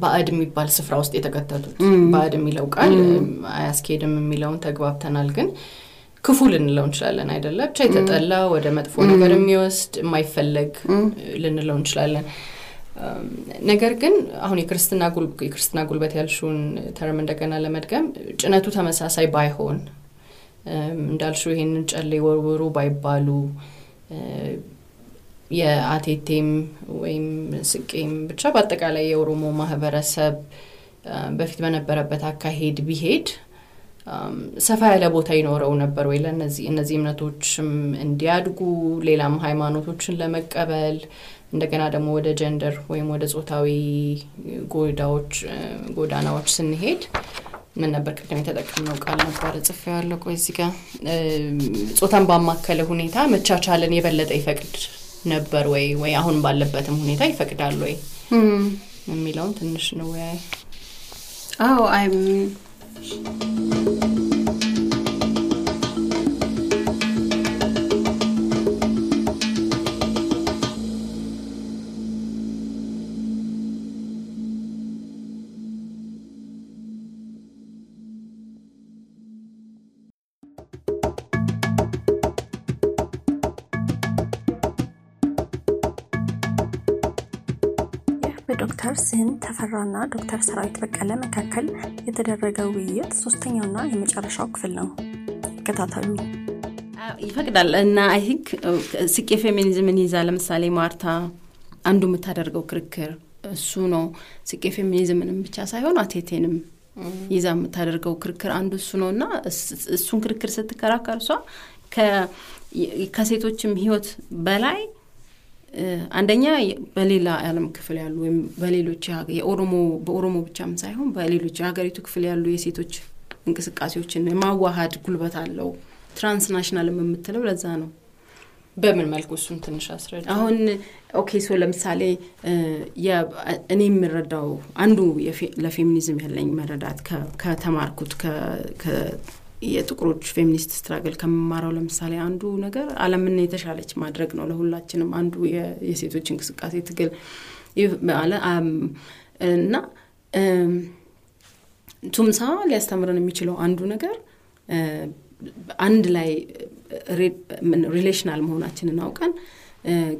بعد می بال سفراست اتاقتاتوت بعد میلوکال عسکریم میلون تقویب تنالگن کفولن لونشلالن ادلا بچه تدلا و دمت فونگرم میوست میفلگ لن لونشلالن نگرگن آهنی کرستن نگول به تلشون ترمند کنال مدرگم چنتو تماس عصای بای هون دالشون هن چالی ورورو بای بالو یا عتیتیم ویم سکیم بچه بات کالای ورومو مه برسب بفت من برابت عکهید بیهید سفایل بوتاین ورون برویل نزیم نتوچم اندیادگو لیلام هایمانو توچن لمک قبل እንደገና ደግሞ ወደ ጀንደር ወይም ወደ ጾታዊ ጎዳናዎች ስንሄድ ምን ነበር ከተማ ተጠቅመው ቃል ነበር ጽፈያለሁ ቆይ እዚህ ጋር ጾታን ባማከለ ሁኔታ መቻቻልን የበለጠ ይፈቅድ ነበር ወይ አሁን ባለበትም ሁኔታ ይፈቅዳል ወይ የሚለው ትንሽ ነው ወይ አዎ سن تفرعنا دكتور سرايت بكلام ككل يتدرجوية سوستنيونا يمجرشوا كفلنا كتاتلو. يفكر لأن I think سك feminism نزالم سالي مارتا عندهم تدرجو كركر سونو سك feminism بتشاسايون عتيتينم إذا تدرجو كركر عنده سونو نا سون كركر ستكرا كرسوا ك كسيتوتشم هيوت بلاي عندنا باليلا علم كفلي اللوم باليلو تجاك يأورمو بجام سايهم باليلو تجاك ريتو كفلي اللو يسيتوج إنكس كاسيوتشين ما واحد كل بتعلو transnational من متلو لزانو بمن ملكو سنتين شاسرة هون أوكي سو لمسالي يا أني مرداو عنده يفي لفيمينيزم هالين مردات كتماركوت የተቆሮች ፌሚኒስት ስትራግል ከመማራው ለምሳሌ አንዱ ነገር ዓለምን የተሻለች ማድረግ ነው ለሁላችንም አንዱ የሴቶች እንቅስቃሴ ትግል እና ቱምሳ ሊያስተምረን የሚችለው አንዱ ነገር አንድ ላይ ሪሌሽናል መሆናችንን አውቀን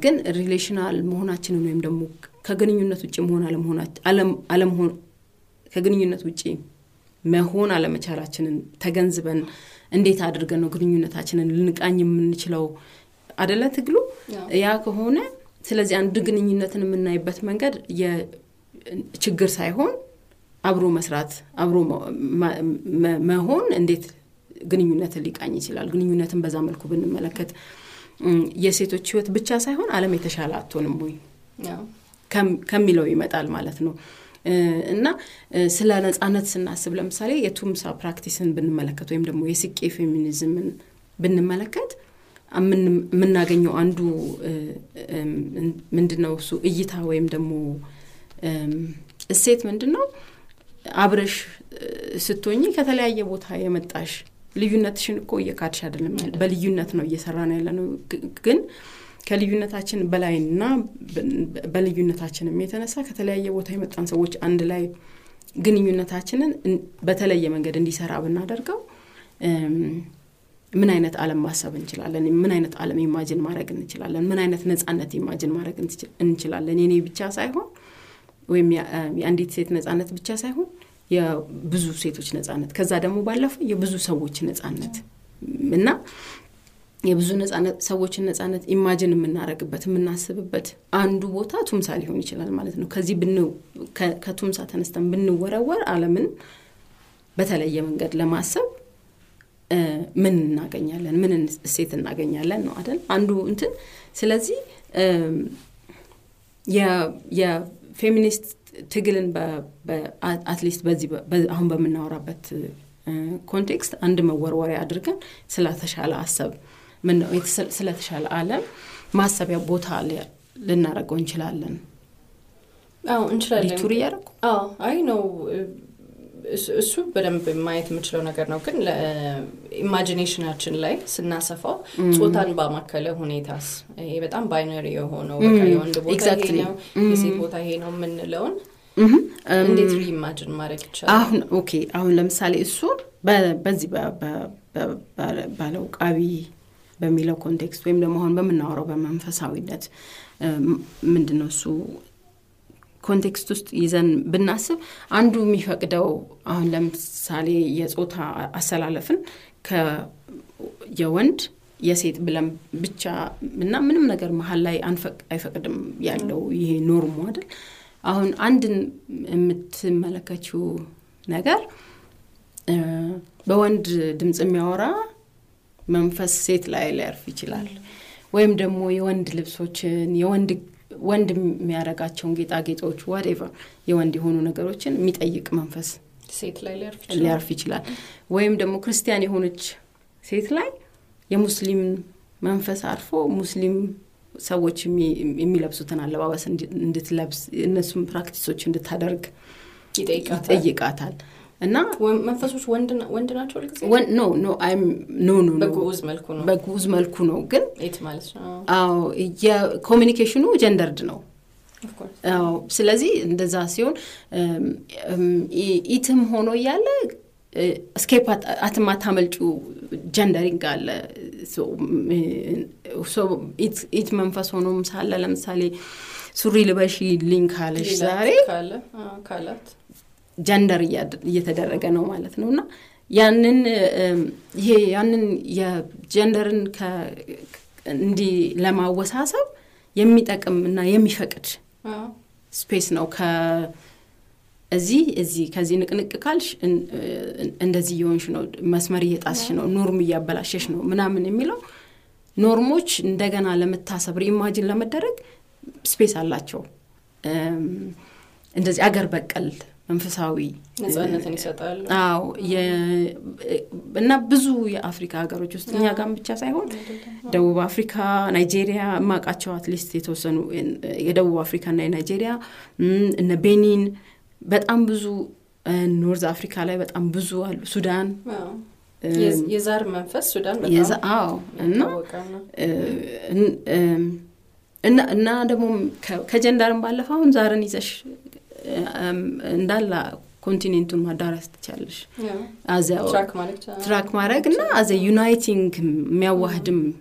ግን ሪሌሽናል መሆናችንን ወይም ደግሞ ከግንኙነት ውጪ መሆን ዓለም ሆነ ከግንኙነት ውጪ መሆን አለመቻላችንን ተገንዝበን እንዴት አድርገን ነው ግንኙነታችንን ልንቃኝ የምንችለው አደለ ትግሉ ያ ከሆነ ስለዚህ አንድ ግንኙነትን የምናይበት መንገድ የችግር ሳይሆን አብሮ መስራት አብሮ መሆን እንዴት ግንኙነትን ሊቃኝ ይችላል ግንኙነትን በዛ መልኩ ብንመለከት የሴቶች ህይወት ብቻ ሳይሆን ዓለም የተሻለ አትሆንም ወይ ከሚለው ይመጣል ማለት ነው እና ስለ ነጻነት ስናስብ ለምሳሌ የቱምሳ ፕራክቲስን ብንመለከት ወይም ደግሞ የስቄ ፌሚኒዝምን ብንመለከት ምናገኘው አንዱ ምንድነው እሱ እይታ ወይም ደግሞ እሴት ምንድነው አብረሽ ስትሆኚ ከተለያየ ቦታ የመጣሽ ልዩነትሽን እኮ የካድሽ አይደለም በልዩነት ነው እየሰራን ያለነው ግን ከልዩነታችን በላይና በልዩነታችንም የተነሳ ከተለያየ ቦታ የመጣን ሰዎች አንድ ላይ ግንኙነታችንን በተለየ መንገድ እንዲሰራ ብናደርገው ምን አይነት ዓለም ማሰብ እንችላለን ምን አይነት ዓለም ኢማጂን ማድረግ እንችላለን ምን አይነት ነጻነት ኢማጂን ማድረግ እንችላለን የኔ ብቻ ሳይሆን ወይም የአንዲት ሴት ነጻነት ብቻ ሳይሆን የብዙ ሴቶች ነጻነት ከዛ ደግሞ ባለፈ የብዙ ሰዎች ነጻነት እና የብዙ ነጻነት ሰዎችን ነጻነት ኢማጂን የምናረጋግበት የምናስብበት አንዱ ቦታ ቱምሳ ሊሆን ይችላል ማለት ነው ከዚህ ከቱምሳ ተነስተን ብንወረወር ዓለምን በተለየ መንገድ ለማሰብ ምን እናገኛለን ምን እሴት እናገኛለን ነው አይደል አንዱ እንትን ስለዚህ feminist Tegelin by at least Humba Minora, but context and Mawarware Adrigan, Salat Shal Asab, Men with Salat Shal Alam, Masabia Botalia, Lenara Gonchalalan. Oh, Inchal. Oh, I know super and be my Michelona Garnokin, imagination action lights and Nasafo, Sultan Bamakala Hunitas, but I'm binary Hono, on the water. Exactly. Is it what I know men alone? And it's reimagined marriage. Ah, okay. Aulam Sally is so bad, Baziba, Balok, Avi, Bamilo context, Wim the Mohon Bamanor of a Mamphasawi that Mendenosu. Context is an benasib and do me hagado lem sali yes ota asalalefen ka yawent yes it bilam bicha menam nagar mahallai anfak ifakadam yallo ye norm model ahun andin mitmelakachu nagar bawand dimts miawra manfas set lai lerf ichilal wem demo yewand libsochen yewand when the Miaragachon get agate or whatever, you and the Hononagorochin meet a yik manfas. Sit like Larfichla. Wem Democristiani Honich sit like? Your Muslim manfas are for Muslim Sawach me in Milapsutan Lawas and the labs in a some practice such in the Tadarg. It got a yikatal. And now when manfas was when the natural when no. Baguz Malkunogan. 8 miles. Oh, yeah, communication no gendered no. Of course. Oh, Silazi, the Zasion, item hono yale, escape at Matamel to gendering gala. So it's manfas honum salalam sali, surilibashi link halish. Kalat. Gender yetedaraga no malat nuna yanin ye yanin ya genderin ka ndi lamawasasab yemitakemna yemifaqet space no ka ezi kazi nqnqqalsh endezi yonsh no masmer yetassh no norm yabalashesh no mnamen emilo normoch ndegana lemetasab reimagine lemedereg space allacho endezi agar beqal Manfasawi. Nazaanatan isatal. Aw, ya, na bazu ya Africa agarochust. Niya gam bicha sayon. Dawu Africa, Nigeria, mag acho at least itosanu. Ya Dawu Africa na Nigeria, na Benin, but ambazu North Africa la, but ambazu Sudan. Yes, yazar manfas Sudan. Yes, aw, no. Na damu kajendaran balafaun zaran isash. Ndalla continent to Madaras challenge. Yeah. As a track mark, as a uniting meawahdum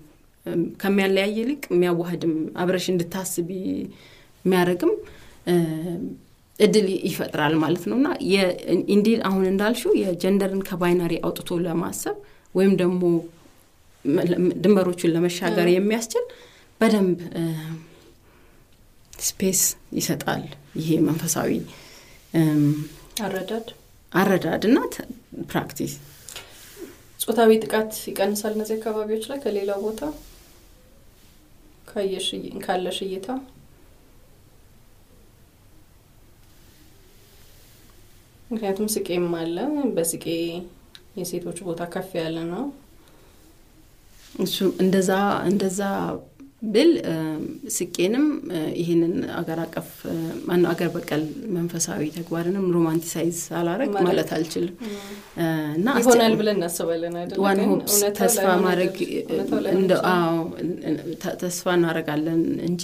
Kamelayilik, meawahdum Abrashin the Tasibi Maragum, Edeli if at Ral Malfnona, yeah, indeed, Ahundalshu, yeah, gender and cabinary out to La Massa, Wem demo Dembaruchula Meshagari Mestel, but space is at all. He manfasawi aradad not practice ጾታዊ ጥቃት ይቀንሳል ነዚህ አካባቢዎች ላይ ከሌላ ቦታ ካየሽ ካለሽ እይታ ምክንያቱም ስቄም አለ በስቄ የሴቶች ቦታ ከፍ ያለ ነው እሱ እንደዛ Bill Sikenum in Agarakaf and Agarbakal Manfasawi Taguaranum romanticized Salarak Malatalchil. One hopes Tasfa Marek and Tasfa Naragalan and G.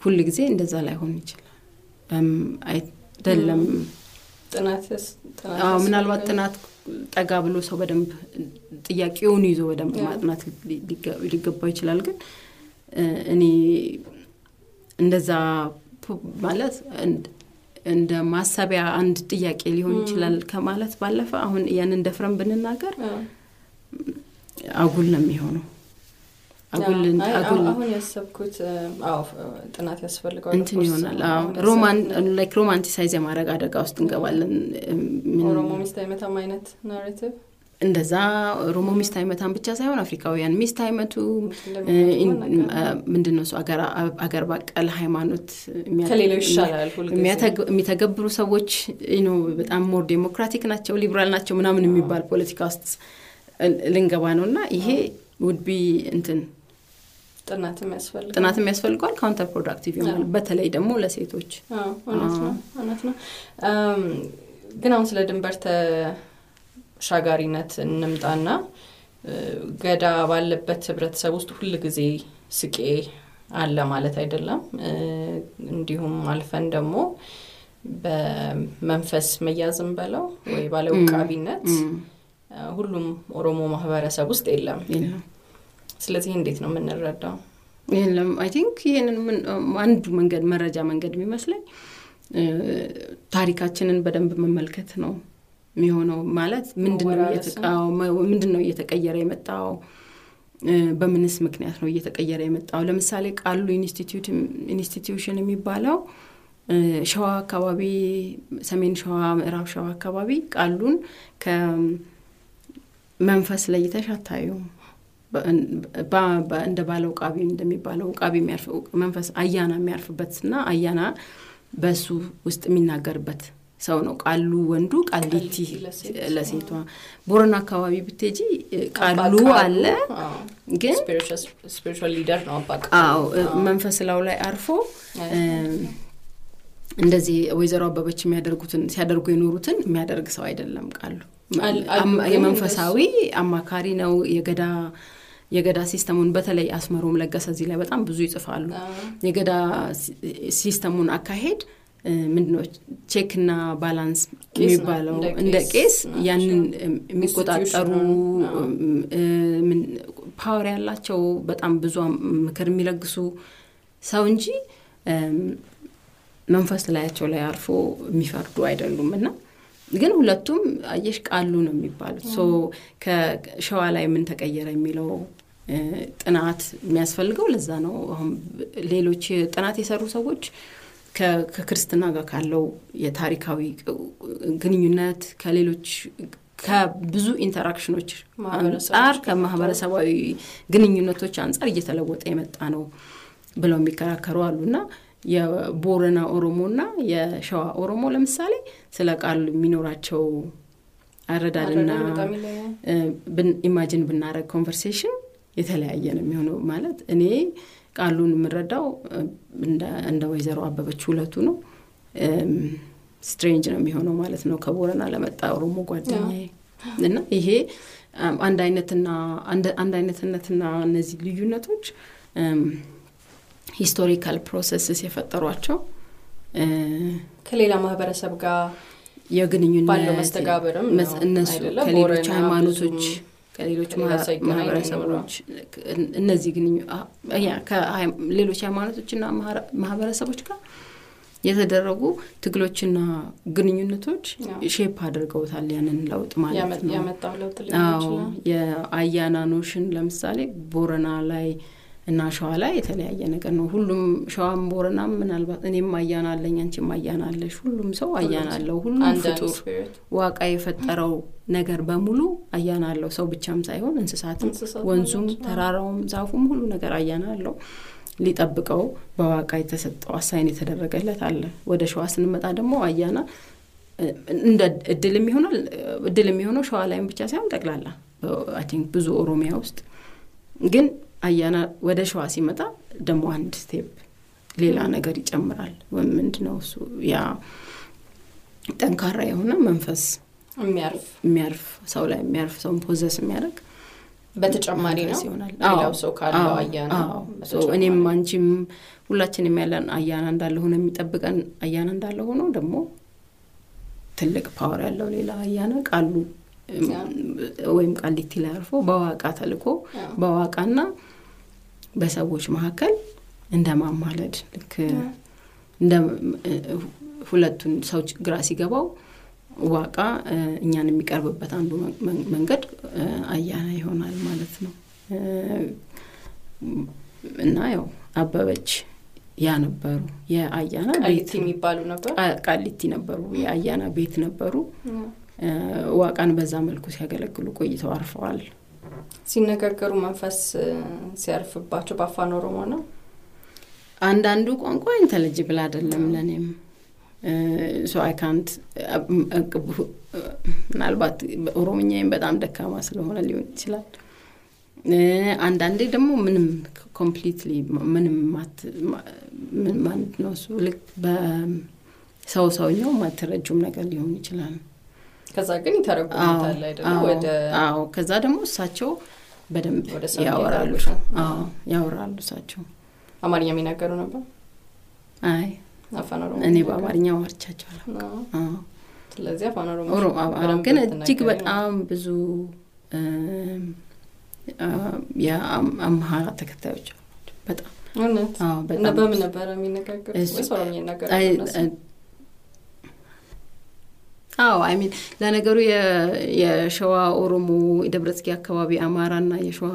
Huligze in the Zalahonichil. I tell them Tanatis Tanat Tagabulus over them. Yakioni's over them, mathematically, the any and there's a ballas and Masabia and Yakelionichal Kamalas Balafa on Ian and the from Beninagar. I will not be on. I will yes, of course, Tanatas for the Roman like romanticize a Maragada Ghost and Gawalan. Or a moment's time at a minute narrative. In the za Romo mistime at Ambichas, Africa, and mistime to Mendenos Agarbak, Alhaimanut, Mitagabrusa, which, you know, I'm more democratic, natural, liberal, natural, nominal politicists. Lingawanona, he would be intent. Tanat mesfel gal counterproductive ይሆናል በተለይ ደግሞ ለሴቶች አናት ነው ግን አሁን ስለ ድንበር ተሻጋሪነት እንምጣና ገዳ ባለበት ህብረተሰብ ውስጥ ሁሉ ጊዜ ስቄ አለ ማለት አይደለም እንዲሁም አልፈን ደግሞ በመንፈስ መያዝም በለው ወይ ባለውቃቢነት ሁሉም ኦሮሞ ማህበረሰብ ውስጥ የለም ስለዚህ እንዴት ነው ምንረዳው ይሄንም አይ ቲንክ ይሄንን አንዱ መንገድ መረጃ መንገድ የሚመስለኝ ታሪካችንን በደንብ መመልከት ነው የሚሆነው ማለት ምንድነው እየተቀየረ የመጣው በምንስ ምክንያት ነው እየተቀየረ የመጣው ለምሳሌ ቃሉ ኢንስቲትዩሽን የሚባለው ሸዋ አካባቢ ሰሜን ሸዋ ምዕራብ ሸዋ አካባቢ ቃሉን ከመንፈስ ለይተሻታዩ እንደ ባለው ቃቢ እንደሚባለው ቃቢ የሚያርፍ መንፈስ አያና የሚያርፍበትና አያና በሱ ውስጥ የሚናገርበት ሰው ነው ቃሉ ወንዱ ቃሊቲ ለሴቷ ቦርና አካባቢ ብትጂ ቃሉ አለ ግን spiritual leader ነው አባቃ አው መንፈስላው ላይ አርፎ እንደዚህ ወይዘሮ አባበች የሚያደርጉትን ሲያደርጉ ይኖሩትን የሚያደርግ ሰው አይደለም ቃሉ የመንፈሳዊ አማካሪ ነው የገዳ ሲስተሙን በተለይ አስመሮም ለጋስ እዚህ ላይ በጣም ብዙ ይጽፋሉ የገዳ ሲስተሙን አካሄድ ምንድነው ቼክ እና ባላንስ የሚባለው እንደ ቄስ ያንን የሚቆጣጠሩ ፓወር ያላቸው በጣም ብዙ ምክር የሚለግሱ ሰው እንጂ መንፈስ ላይቸው ላይ አርፎ የሚፈርዱ አይደሉምና ግን ሁለቱም አየሽ ቃሉ ነው የሚባሉት ሶ ከሸዋ ላይ ምን ተቀየረ የሚለው ጥናት የሚያስፈልገው ለዛ ነው አሁን ሌሎች ጥናት የሰሩ ሰዎች ከክርስቲና ጋር ካለው የታሪካዊ ግንኙነት ከሌሎች ከብዙ ኢንተራክሽኖች አንጻር ከማህበረሰባዊ ግንኙነቶች አንጻር እየተለወጠ የመጣ ነው ብለው የሚከራከሩ አሉና የቦረና ኦሮሞና የሸዋ ኦሮሞ ለምሳሌ ስለ ቃል ሚኖራቸው አረዳድና ኢማጂን ብናረግ ኮንቨርሴሽን የተለያየ ነው የሚሆነው ማለት እኔ ቃሉን ምረዳው እንደ ወይዘሮ አባበች ሁለቱ ነው ስትሬንጅ ነው የሚሆነው ማለት ነው ከቦረና ለመጣ ኦሮሞ ጓደኛዬ እና ይሄ አንድ አይነትና እነዚህ ልዩነቶች historical processes የፈጠሯቸው ከሌላ ማህበረሰብ ጋር የግንኙነት ባለው መስተጋብርም እነሱ ከሌሎች ሃይማኖቶች ከሌሎች ማህበረሰቦች እነዚህ ግንኙነት ያ ከሌሎች ሃይማኖቶችና ማህበረሰቦች ጋር የተደረጉ ትግሎችና ግንኙነቶች ሼፕ አድርገውታል ያንን ለውጥ ማለት ነው ያመጣው ለውጥ ለምሳሌ የአያናኖሽን ለምሳሌ ቦረና ላይ እና ሻዋ ላይ የተለያየ ነገር ነው ሁሉም ሻዋም ቦረናም ምናልባት እኔም አያናለኝ አንቺም አያናለሽ ሁሉም ሰው አያናለው ሁሉም ፍጡር ዋቃ የፈጠረው ነገር በሙሉ አያናለው ሰው ብቻም ሳይሆን እንስሳትም ወንዙም ተራራውም ዛፉም ሁሉ ነገር አያናለው ሊጠብቀው በዋቃ የተሰጠው አሳይን የተደረገለት አለ ወደ ሻዋ ስንመጣ ደግሞ አያና እንደ እድልም ይሆናል ሻዋ ላይም ብቻ ሳይሆን ተግላላ አይ ቲንክ ብዙ ኦሮሚያ ውስጥ ግን አያና ወደ ሸዋ ሲመጣ ደሞ አንድ ስቴፕ ሌላ ነገር ይጨምራል ወምንድነው እሱ ያ ጠንካራ የሆነ መንፈስ የሚያርፍ ሰው ላይ የሚያርፍ ሰው ፖዘስ የሚያደርግ በተጨማሪ ነው ሌላው ሰው ካለው አያና ሰው እኔም አንቺም ሁላችንም ያለን አያና እንዳለ ሆነ የሚጠብቀን አያና እንዳለ ሆኖ ደሞ ትልቅ ፓወር ያለው ሌላ አያና ቃሉ ወይም ቃሊቲ ላርፎ በዋቃ ተልቆ በዋቃና በሰዎች መሐከል እንደማማለድ ልክ እንደ ሁለቱን ሰው ግራስ ይገባው ዋቃ እኛን የሚቀርብበት አንዱ መንገድ አያና ይሆናል ማለት ነው እና ያው አባበች ያ ነበሩ የአያና ቤት የሚባሉ ነበር ቃሊቲ ነበሩ የአያና ቤት ነበሩ واقعاً بزامل كوسيا قالك لو كوي تعرف على سينك كرومان فاس سيعرف باتو بافانو رومانا عندو كونكو intelligible አይደለም ለኔም so I can't ምናልባት ኦሮምኛም በጣም ደካማ ስለሆነ ሊሆን ይችላል አንዳንዴ ደግሞ ምንም completely ምንም ማለት ነው so ልክ በሰውኛው ማተረጁም ነገር ሊሆን ይችላል ከዛ ግን ይተረጉምታል አይደለም ወደ አዎ ከዛ ደግሞ እሳቸው በደንብ ያወራሉ አዎ ያወራሉ እሳቸው አማርኛ የሚናገሩ ነበር አይ አፋናሮም እኔ በአማርኛው አርቻቻለሁ አዎ ስለዚህ አፋናሮም ኦሮም ግን እጅግ በጣም ብዙ ያ አማራ ተከታዮች በጣም አዎ በጣም በምን ነበር የሚናገሩ ወይስ ኦሮምኛ ይናገሩ አዎ አይ ሚን ለነገሩ የሸዋ ኦሮሞ ደብረጽጊ አካባቢ አማራና የሸዋ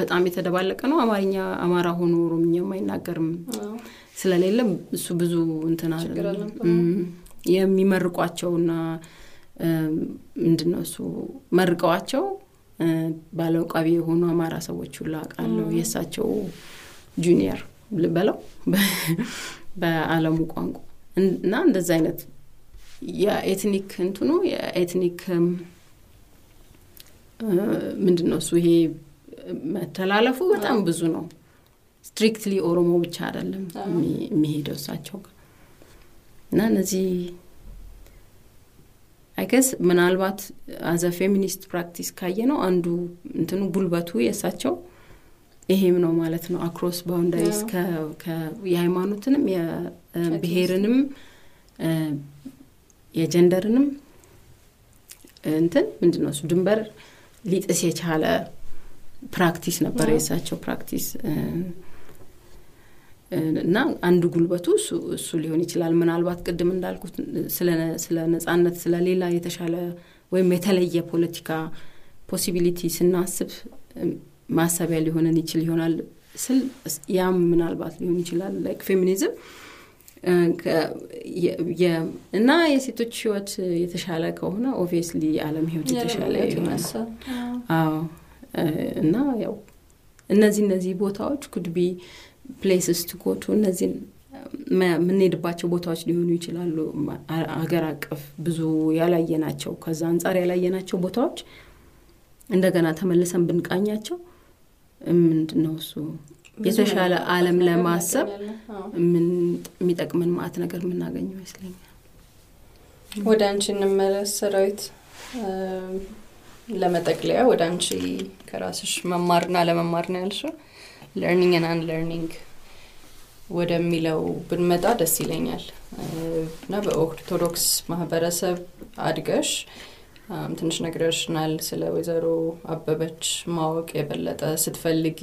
በጣም የተደባለቀ ነው አማርኛ አማራ ሆኖ ኦሮምኛ ማይናገርም ስለሌለ እሱ ብዙ እንትና አይደለም የሚመርቋቸውና ምንድነው እሱ መርቀዋቸው ባለውቃቢ ሆኖ አማራ ሰዎች ሁሉ አቃለው የሳቸው ጁኒየር ልበለው በአለም ቋንቋ እና እንደዛ አይነት ያ ኤትኒክ እንትኑ ያ ኤትኒክ ምንድነው እሱ ይሄ መተላለፉ በጣም ብዙ ነው ስትሪክትሊ ኦሮሞ ብቻ አይደለም የሚሄደውሳቸው እና ነዚህ I guess ምናልባት as a feminist practice ካየነው አንዱ እንትኑ ጉልበቱ የሳቸው ይሄም ነው ማለት ነው across boundaries ከየሃይማኖትንም የብሔርንም የጀንደርንም እንትን ምንድነው እሱ ድንበር ሊጥስ የቻለ ፕራክቲስ ነበር የሳቸው ፕራክቲስ እና አንዱ ጉልበቱ እሱ ሊሆን ይችላል ምናልባት ቀደም እንዳልኩት ስለ ነጻነት ስለ ሌላ የተሻለ ወይ የተለየ ፖለቲካ possibilities እና አስብ ማሳቢያ ሊሆነን ይችላል ስል ያም ምናልባት ሊሆን ይችላል like feminism እና የሴቶች ህይወት የተሻለ ከሆነ obviously ዓለም ህይወት የተሻለ ይሆናል አዎ እና ያው እነዚህ ቦታዎች could be places to go to እነዚህ ምንሄድባቸው ቦታዎች ሊሆኑ ይችላሉ ሀገር አቀፍ ብዙ ያላየናቸው ከዛ አንፃር ያላየናቸው ቦታዎች እንደገና ተመለሰን ብንቃኛቸው ምንድነው እሱ የተሻለ ዓለም ለማሰብ ምን የሚጠቅመን ማአት ነገር ምናገኘው ይስለኛል ወዳንቺን መረሰራይት ለመጠቅለያ ወዳንቺ ከራስሽ መማርና ለመማርና ያልሽው learning and unlearning ወደሚለው ብንመጣ ደስ ይለኛል እና በኦርቶዶክስ ማህበረሰብ አድገሽ ትንሽ ነግረሽናል ስለ ወይዘሮ አበበች ማወቅ የበለጠ ስትፈልጊ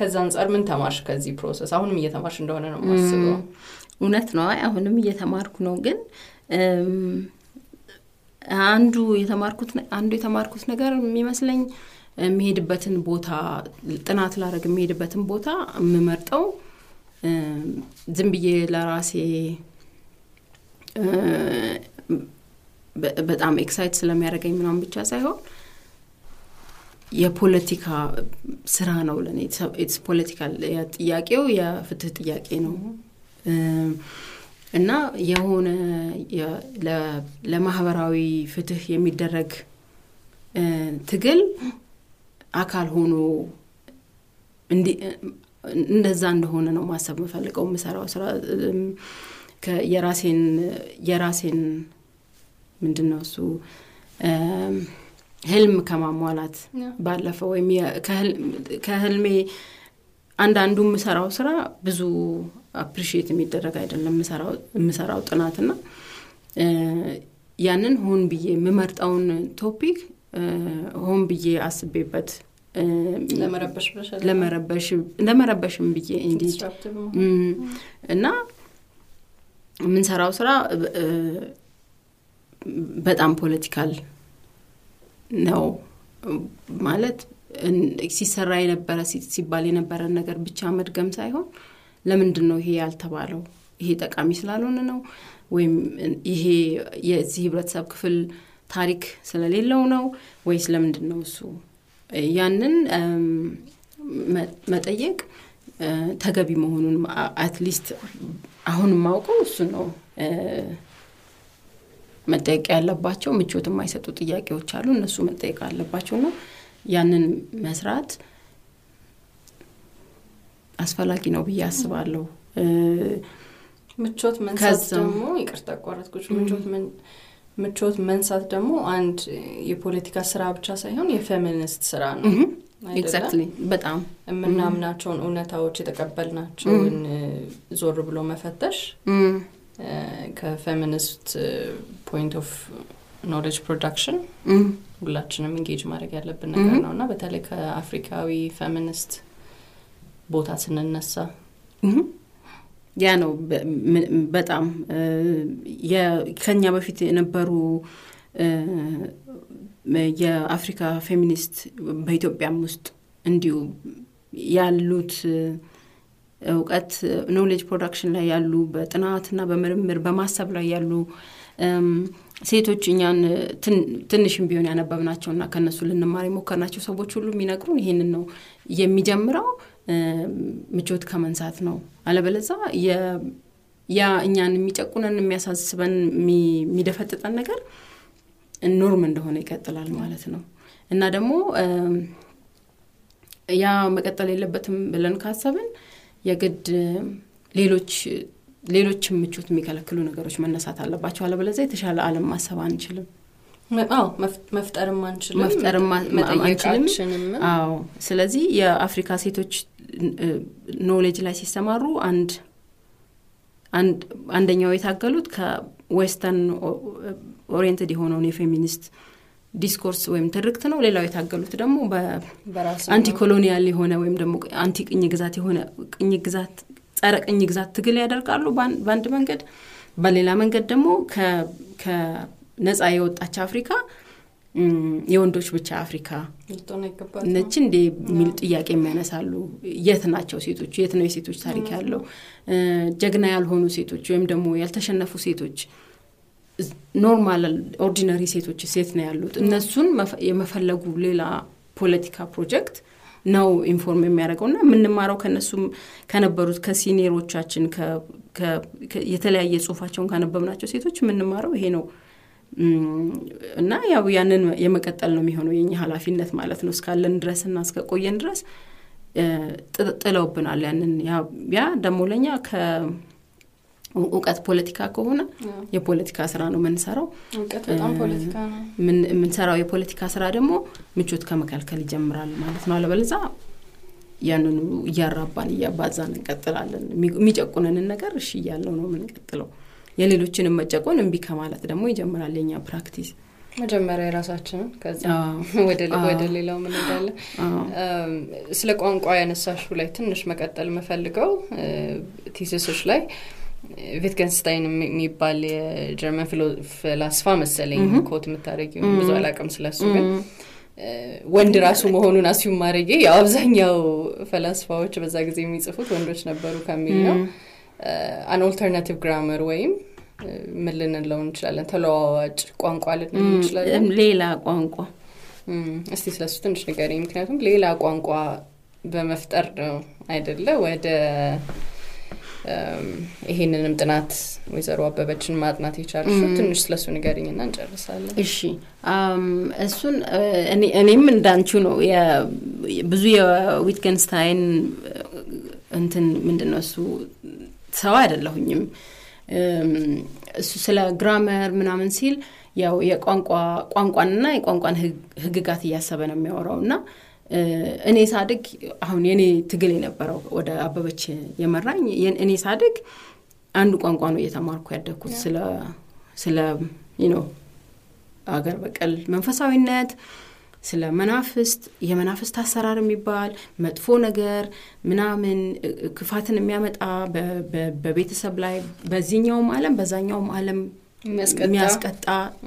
ከዛ አንፃር ምን ተማርሽ ከዚህ ፕሮሰስ አሁንም እየተማርሽ እንደሆነ ነው ማስበው እውነት ነው አሁንም እየተማርኩ ነው ግን አንዱ የተማርኩት ነገር የሚመስለኝ የሚሄድበትን ቦታ ጥናት ላረግ የሚሄድበትን ቦታ መመርጠው ዝም ብዬ ለራሴ በጣም ኤክሳይት ስለሚያደርገኝ ምናምን ብቻ ሳይሆን የፖለቲካ ስራ ነው ለኔ ኢትስ ፖለቲካል ጥያቄው የፍትህ ጥያቄ ነው እና የሆነ ለማህበራዊ ፍትህ የሚደረግ ትግል አካል ሆኖ እንደዛ እንደሆነ ነው ማሰብ መፈልቀው መሰራው ስራ የራሴን ምንድነው እሱ ህልም ከማሟላት ባለፈው ከህልሜ አንዳንዱ መሰራው ስራ ብዙ አፕሪሺየት የሚደረግ አይደለም መሰራው ጥናትና ያንን ሆን ብዬ መመርጣውን ቶፒክ هنبيجي عصبي بد لما ربش بش لما ربش بيجي إنديج نا من سرا وسرا بد أم political no مالت إكسي سراي نبرة سي بالي نبرة نجار بتشامر جم سايهم لمن دنو هي على تبارو هي تكامي سلالون إنه وهم هي يزيه برد سبك في التاريخ سلالين لونه ويسلم دنو سو يانن ما تيجي تجابي مهون at least هون ماوكو سنو ما تيجي على باتشو متشوت ما يساتو تيجي وتشالون نسو ما تيجي على باتشو نو يانن مسرات أسفلك إنه بياس بالو متشوت من ساتدمو يكرتك قارت كوش متشوت من ساتدمو and يpolitica سراب بتشاسه هون يفeminist سران exactly بدأم من نامنا تون أونتا وشي تقبلنا تون زور بلو ما فتش كfeminist point of knowledge production غلطنا من جيج ما رجع لبنا كنا ونا بتالك أفريقياوي feminist بوتات النساء. يعني بدأم يا كان يبغى في نبرو يا أفريقيا feminist بيتو بيعمست عنديو يالوت وقت knowledge production لا يالو بتناعتنا بمرمر بماسب لا يالو سيتوش يعني تنشن بيون يعني ببناتشون نكنا سولنا ماري مو كناتشو سبوتشلو ميناكرون هنا إنه يمي جمرة مجود كمان ساعتنا على بلزا يا يعني ميتكونا نمياسات سبان ميدفتت النجار النور من دهوني كاتل على مالتنا إن دمو يا مكاتل اللي بتم بلن كاسبن يقد ليلوش مجود ميكالا كلو نجاروش من نسات على باتشو على بلزا يتشال عالم ما سوان شلم مفترم ما نشلم سلازي يا أفريقيا سيتوش knowledge لا سيستمارو and نيوي تاقلود كا western oriented هونوني feminist discourse ويم تركتنا ولي لاوي تاقلود دمو anti colonial هونا ويم دمو anti انيقزاتي هونا انيقزات تارك انيقزات تقلي هذا الكارلو باند منقد بالي لا منقد دمو كا ناس أيوت أش أفريقيا يوندوش بتش أفريقيا نتشن دي ملت إياك إمنا سالو يثنا أشوسي توش يثنا يسي توش تاريخ هالو جعنا يالهونو سي توش يوم دمو يالتشن نفوسي توش normal ordinary سي توش يثنا يالو الناسون ما يمفلقو للا political project ناو inform ميراقونا من ماروك الناسوم كان بروز كسيني روتشاتشن ك يتلاعي يسوفاتشون كان بمناتشو سي توش من مارو هينو نايا ويانن يمكتل نميهونو يني حلافينت معناتنو اسكالن درسنا اسكقوين درس ጥለውብናል ያንን ያ ደሞለኛ ከውቀት ፖለቲካ ከሆነ የፖለቲካ ስራ ነው መንሰራው ውቀት በጣም ፖለቲካ ነው መንሰራው የፖለቲካ ስራ ደግሞ ምቾት ከመከልከል ይጀምራል ማለት ነው አለበለዛ ያንን ያራባን ያባዛን እንቀጥላለን የሚጨቁነን ነገር እሺ ያለው ነው ምንቀጥለው የሌሎችንም መጨቆን እንቢ ከማለት ደግሞ ይጀምራል የኛ ፕራክቲስ መጀመሪያ ራሳችን ከዛ ወደ ሌላው ምን እንዳለ ስለ ቋንቋ ያነሳሽው ላይ ትንሽ መቀጠል መፈልገው ቲሲስሽ ላይ ቪትገንስታይን የሚባል ጀርመን ፍልስፍና መሰለኝ ኮት መታረቂው ብዙ አላቀም ስለሱ ግን ወንድ ራሱ መሆኑን አስዩም ማረጌ ያው አብዛኛው ፍልስፋዎች በዛ ጊዜ የሚጽፉት ወንዶች ነበሩ ከሚል ነው an alternative grammar way ምልንለው እንችላለን ተለዋዋጭ ቋንቋ ልንል እንችላለን ሌላ ቋንቋ እስቲ ስለሱ ትንሽ ንገሪኝ ምክንያቱም ሌላ ቋንቋ በመፍጠር ነው አይደለ ወደ ይሄንንም ጥናት ወይዘሮ አበበችን ማጥናት ይቻላል ትንሽ ስለሱ ንገሪኝና እንጨርሳለን እሺ እሱን እኔም እንዳንቺው ነው ብዙ የዊትገንስታይን እንትን ምንድነው እሱ ሰው አይደለሁኝም ስለ ግራመር ምናምን ሲል ያው የቋንቋና የቋንቋን ህግጋት ያሰበ ነው የሚያወራውና እኔ ሳድግ አሁን የኔ ትግል የነበረው ወደ አበበች የመራኝ እኔ ሳድግ አንዱ ቋንቋ ነው የተማርኩ ያደኩት ስለ you know አገር በቀል መንፈሳዊነት سلا منافست يا منافست هالسرار ميبال مدفون جر منامن كفاتن ميامد ببيت سبلاي بزين يوم عالم بزين يوم عالم مياسكت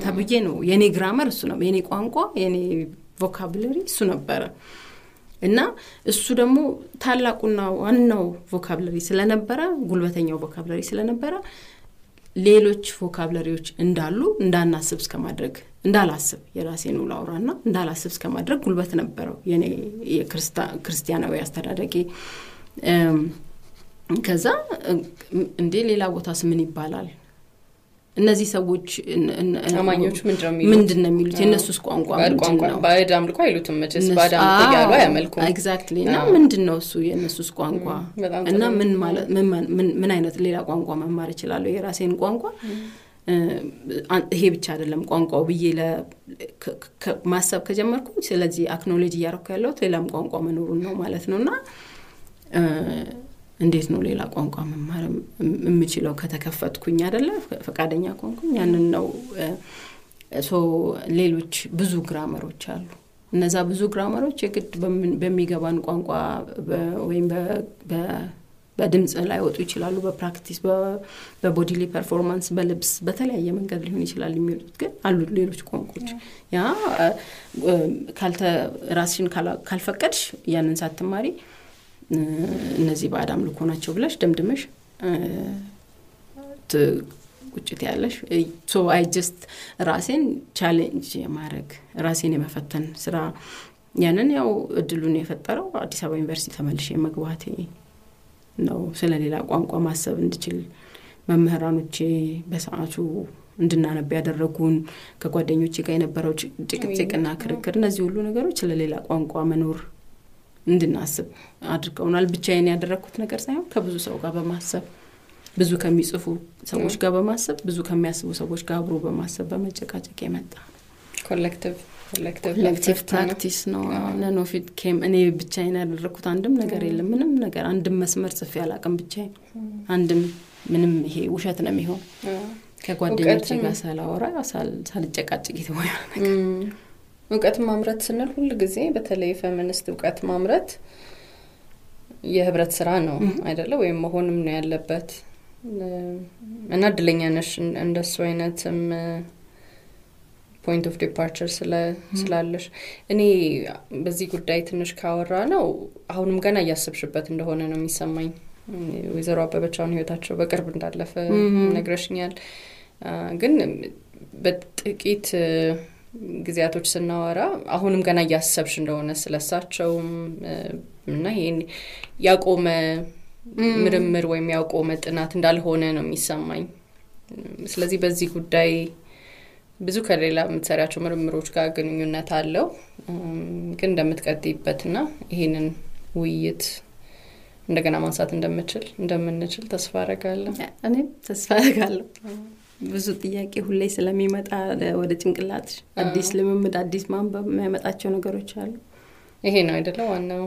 تبجينو يعني grammar سناب يعني قانقو يعني vocabulary سناب برا إنّا السودمو تعلقنا وأنّو vocabulary سلنا برا قلبتنا vocabulary سلنا برا ሌሎች ቮካብላሪዎች እንዳሉ እንዳናስብ እስከማድረግ እንዳላስብ የራሴን ውላውራና እንዳላስብ እስከማድረግ ጉልበት ነበርው የኔ የክርስቲያናዊ አስተዳደቂ ከዛ እንዴ ሌላ ቦታስ ምን ይባላል እነዚህ ሰዎች አማኞች ምንድነው የሚሉት የነሱስ ቋንቋ ምንድነው ባዕድ አምልኮ አይሉትም መቼስ ባዕድ አምልኮ ያለው አያመልኩም ኤግዛክትሊ እና ምንድነው እሱ የነሱስ ቋንቋ እና ምን ማለት ምን አይነት ሌላ ቋንቋ መማር ይችላል የራሴን ቋንቋ ይሄ ብቻ አይደለም ቋንቋው በየለ ማሰብ ከጀመርኩ ስለዚህ አክኖሎጂ ያረከለው ሌላም ቋንቋ መኖር ነው ማለት ነውና እንዴት ነው ሌላ ቋንቋ መማር እምችለው ከተከፈትኩኝ አይደለ ፈቃደኛ ቋንቋኝ ያንን ነው ሶ ሌሎች ብዙ ግራመሮች አሉ እነዛ ብዙ ግራመሮች የግድ በሚገባን ቋንቋ ወይም በድምጽ ላይ ወጡ ይችላሉ በፕራክቲስ በቦዲሊ ፐርፎርማንስ በልብስ በተለያየ መንገድ ሊሆን ይችላል የሚሉት ግን አሉ ሌሎች ቋንቋዎች ያ ካልተ ራስሽን ካልፈቀድሽ ያንን ሳትማሪ እነዚህ ባዳም ልኮናቸው ብለሽ ደምድመሽ ቁጭት ያለሽ ሶ አይ ጀስት ራሴን ቻሌንጅ የማረግ ራሴን የመፈተን ስራ ያንን ያው እድሉን የፈጠረው አዲስ አበባ ዩኒቨርሲቲ ተመልሼ መግባቴ ነው ስለሌላ ቋንቋ ማሰብ እንድችል መምህራኖቼ በሰዓቱ እንድናነብ ያደረጉን ከጓደኞቼ ጋር የነበረው ጥቅጥቅና ክርክር እነዚህ ሁሉ ነገሮች ስለሌላ ቋንቋ መኖር እንድናስብ አድርገውናል ብቻዬን ያደረኩት ነገር ሳይሆን ከብዙ ሰው ጋር በማሰብ ብዙ ከሚጽፉ ሰዎች ጋር በማሰብ ብዙ ከሚያስቡ ሰዎች ጋር አብሮ በማሰብ በመጨቃጨቅ የመጣ ኮሌክቲቭ ፕራክቲስ ነው none of it came እኔ ብቻዬን ያደረኩት አንድም ነገር የለም ምንም ነገር አንድም መስመር ጽፌ አላቀም ብቻዬን አንድም ምንም ይሄ ውሸት ነው የሚሆን ከጓደኞቼ ጋር ሳላወራ ሳልጨቃጨቅ የተወያ ነገር እውቀት ማምረት ስንል ሁሉ ጊዜ በተለይ ፈሚኒስት እውቀት ማምረት የህብረት ስራ ነው አይደለ ወይ መሆንም ነው ያለበት እና ድለኛ ነሽ እንደሱ አይነትም point of departure ስላለሽ እኔ በዚህ ጉዳይ ትንሽ ካወራ ነው አሁንም ገና ያያስብሽበት እንደሆነ ነው የሚሰማኝ ወይዘሮ አበበቻውን ህይወታቸው በቅርብ እንዳለፈ ነግረሽኛል ግን በጥቂት ግዚያቶች ስናወራ አሁንም ገና ያያሰብሽ እንደሆነ ስለሳቸው እና ይሄን ያቆመ ምርምር ወይ ያቆመ ጥናት እንዳልሆነ ነው የሚሰማኝ ስለዚህ በዚህ ጉዳይ ብዙ ከሌላ መሰራቸው ምርምሮች ጋር ግንኙነት አለው ግን እንደምትቀጥይበትና ይሄንን ውይይት እንደገና ማንሳት እንደምንችል ተስፋ አደርጋለሁ እኔም ተስፋ አደርጋለሁ ብዙ ጥያቄ ሁሌ ስለሚመጣ ወደ ጭንቅላትሽ አዲስ ለምምድ አዲስ ማንበብ የሚያመጣቸው ነገሮች አሉ ይሄ ነው አይደለ ዋናው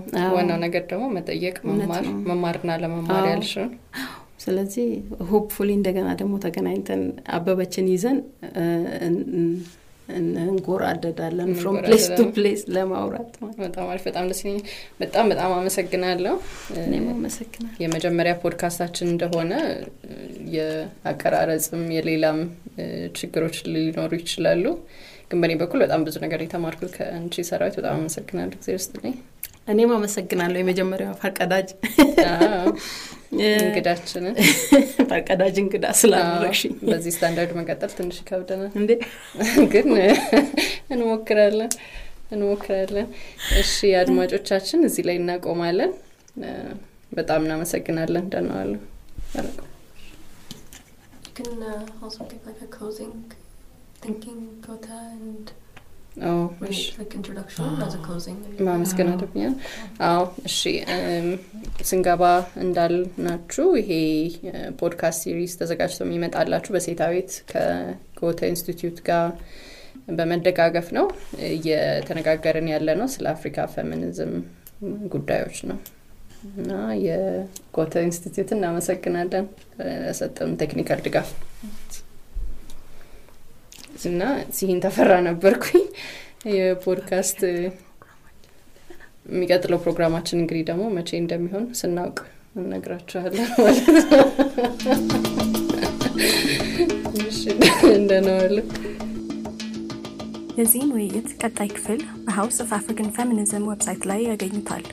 ነገር ደግሞ መጠየቅ መማርና ለመማር ያልሽው ስለዚህ ሆፕፉሊ እንደገና ደግሞ ተገናኝተን አበበችን ይዘን እንጎራደዳለን from place to place ለማውራት በጣም ለስኔ በጣም አመሰግናለሁ እኔም አመሰግናለሁ የመጀመሪያ ፖድካስታችን እንደሆነ የአቀራረጽም የሌላም ችግሮች ሊኖሩ ይችላሉ ግን በእኔ በኩል በጣም ብዙ ነገር የተማርኩት ከአንቺ ሰራዊት በጣም አመሰግናለሁ እግዚአብሔር እኔም አመሰግናለሁ የመጀመሪያ ፈቃዳጅ እንግዳችን ፈቃዳጅ እንግዳ ስላደረግሽኝ በዚህ ስታንዳርድ መቀጠል ትንሽ ከብደና እንዴ ግን እንሞክራለን እሺ አድማጮቻችን እዚህ ላይ እናቆማለን በጣም እናመሰግናለን ደናዋል can also give like a closing thinking quota and which like introduction as a closing ማምስ ገናደብኛ አው እሺ ስንጋባ እንዳልናችሁ ይሄ ፖድካስት ሲሪስ ተዘጋጅቶ የሚመጣላችሁ በሴታዊት ከጎተ ኢንስቲትዩት ጋር በመደጋገፍ ነው የተነጋገርን ያለነው ስለ አፍሪካ ፌሚኒዝም ጉዳዮች ነው እና የጎተ ኢንስቲትዩት እናመሰግናለን ለሰጠን ቴክኒካል ድጋፍ እና ሲንተፈራ ነበርኩኝ የፖድካስት የሚቀጥለው ፕሮግራማችን እንግዲህ ደግሞ መቼ እንደሚሆን ስናውቅ እንነግራችኋለን ማለት ነው። እሺ እንደናል የዚህን ውይይት ቀጣይ ክፍል በHouse of African Feminism ዌብሳይት ላይ ያገኙታል።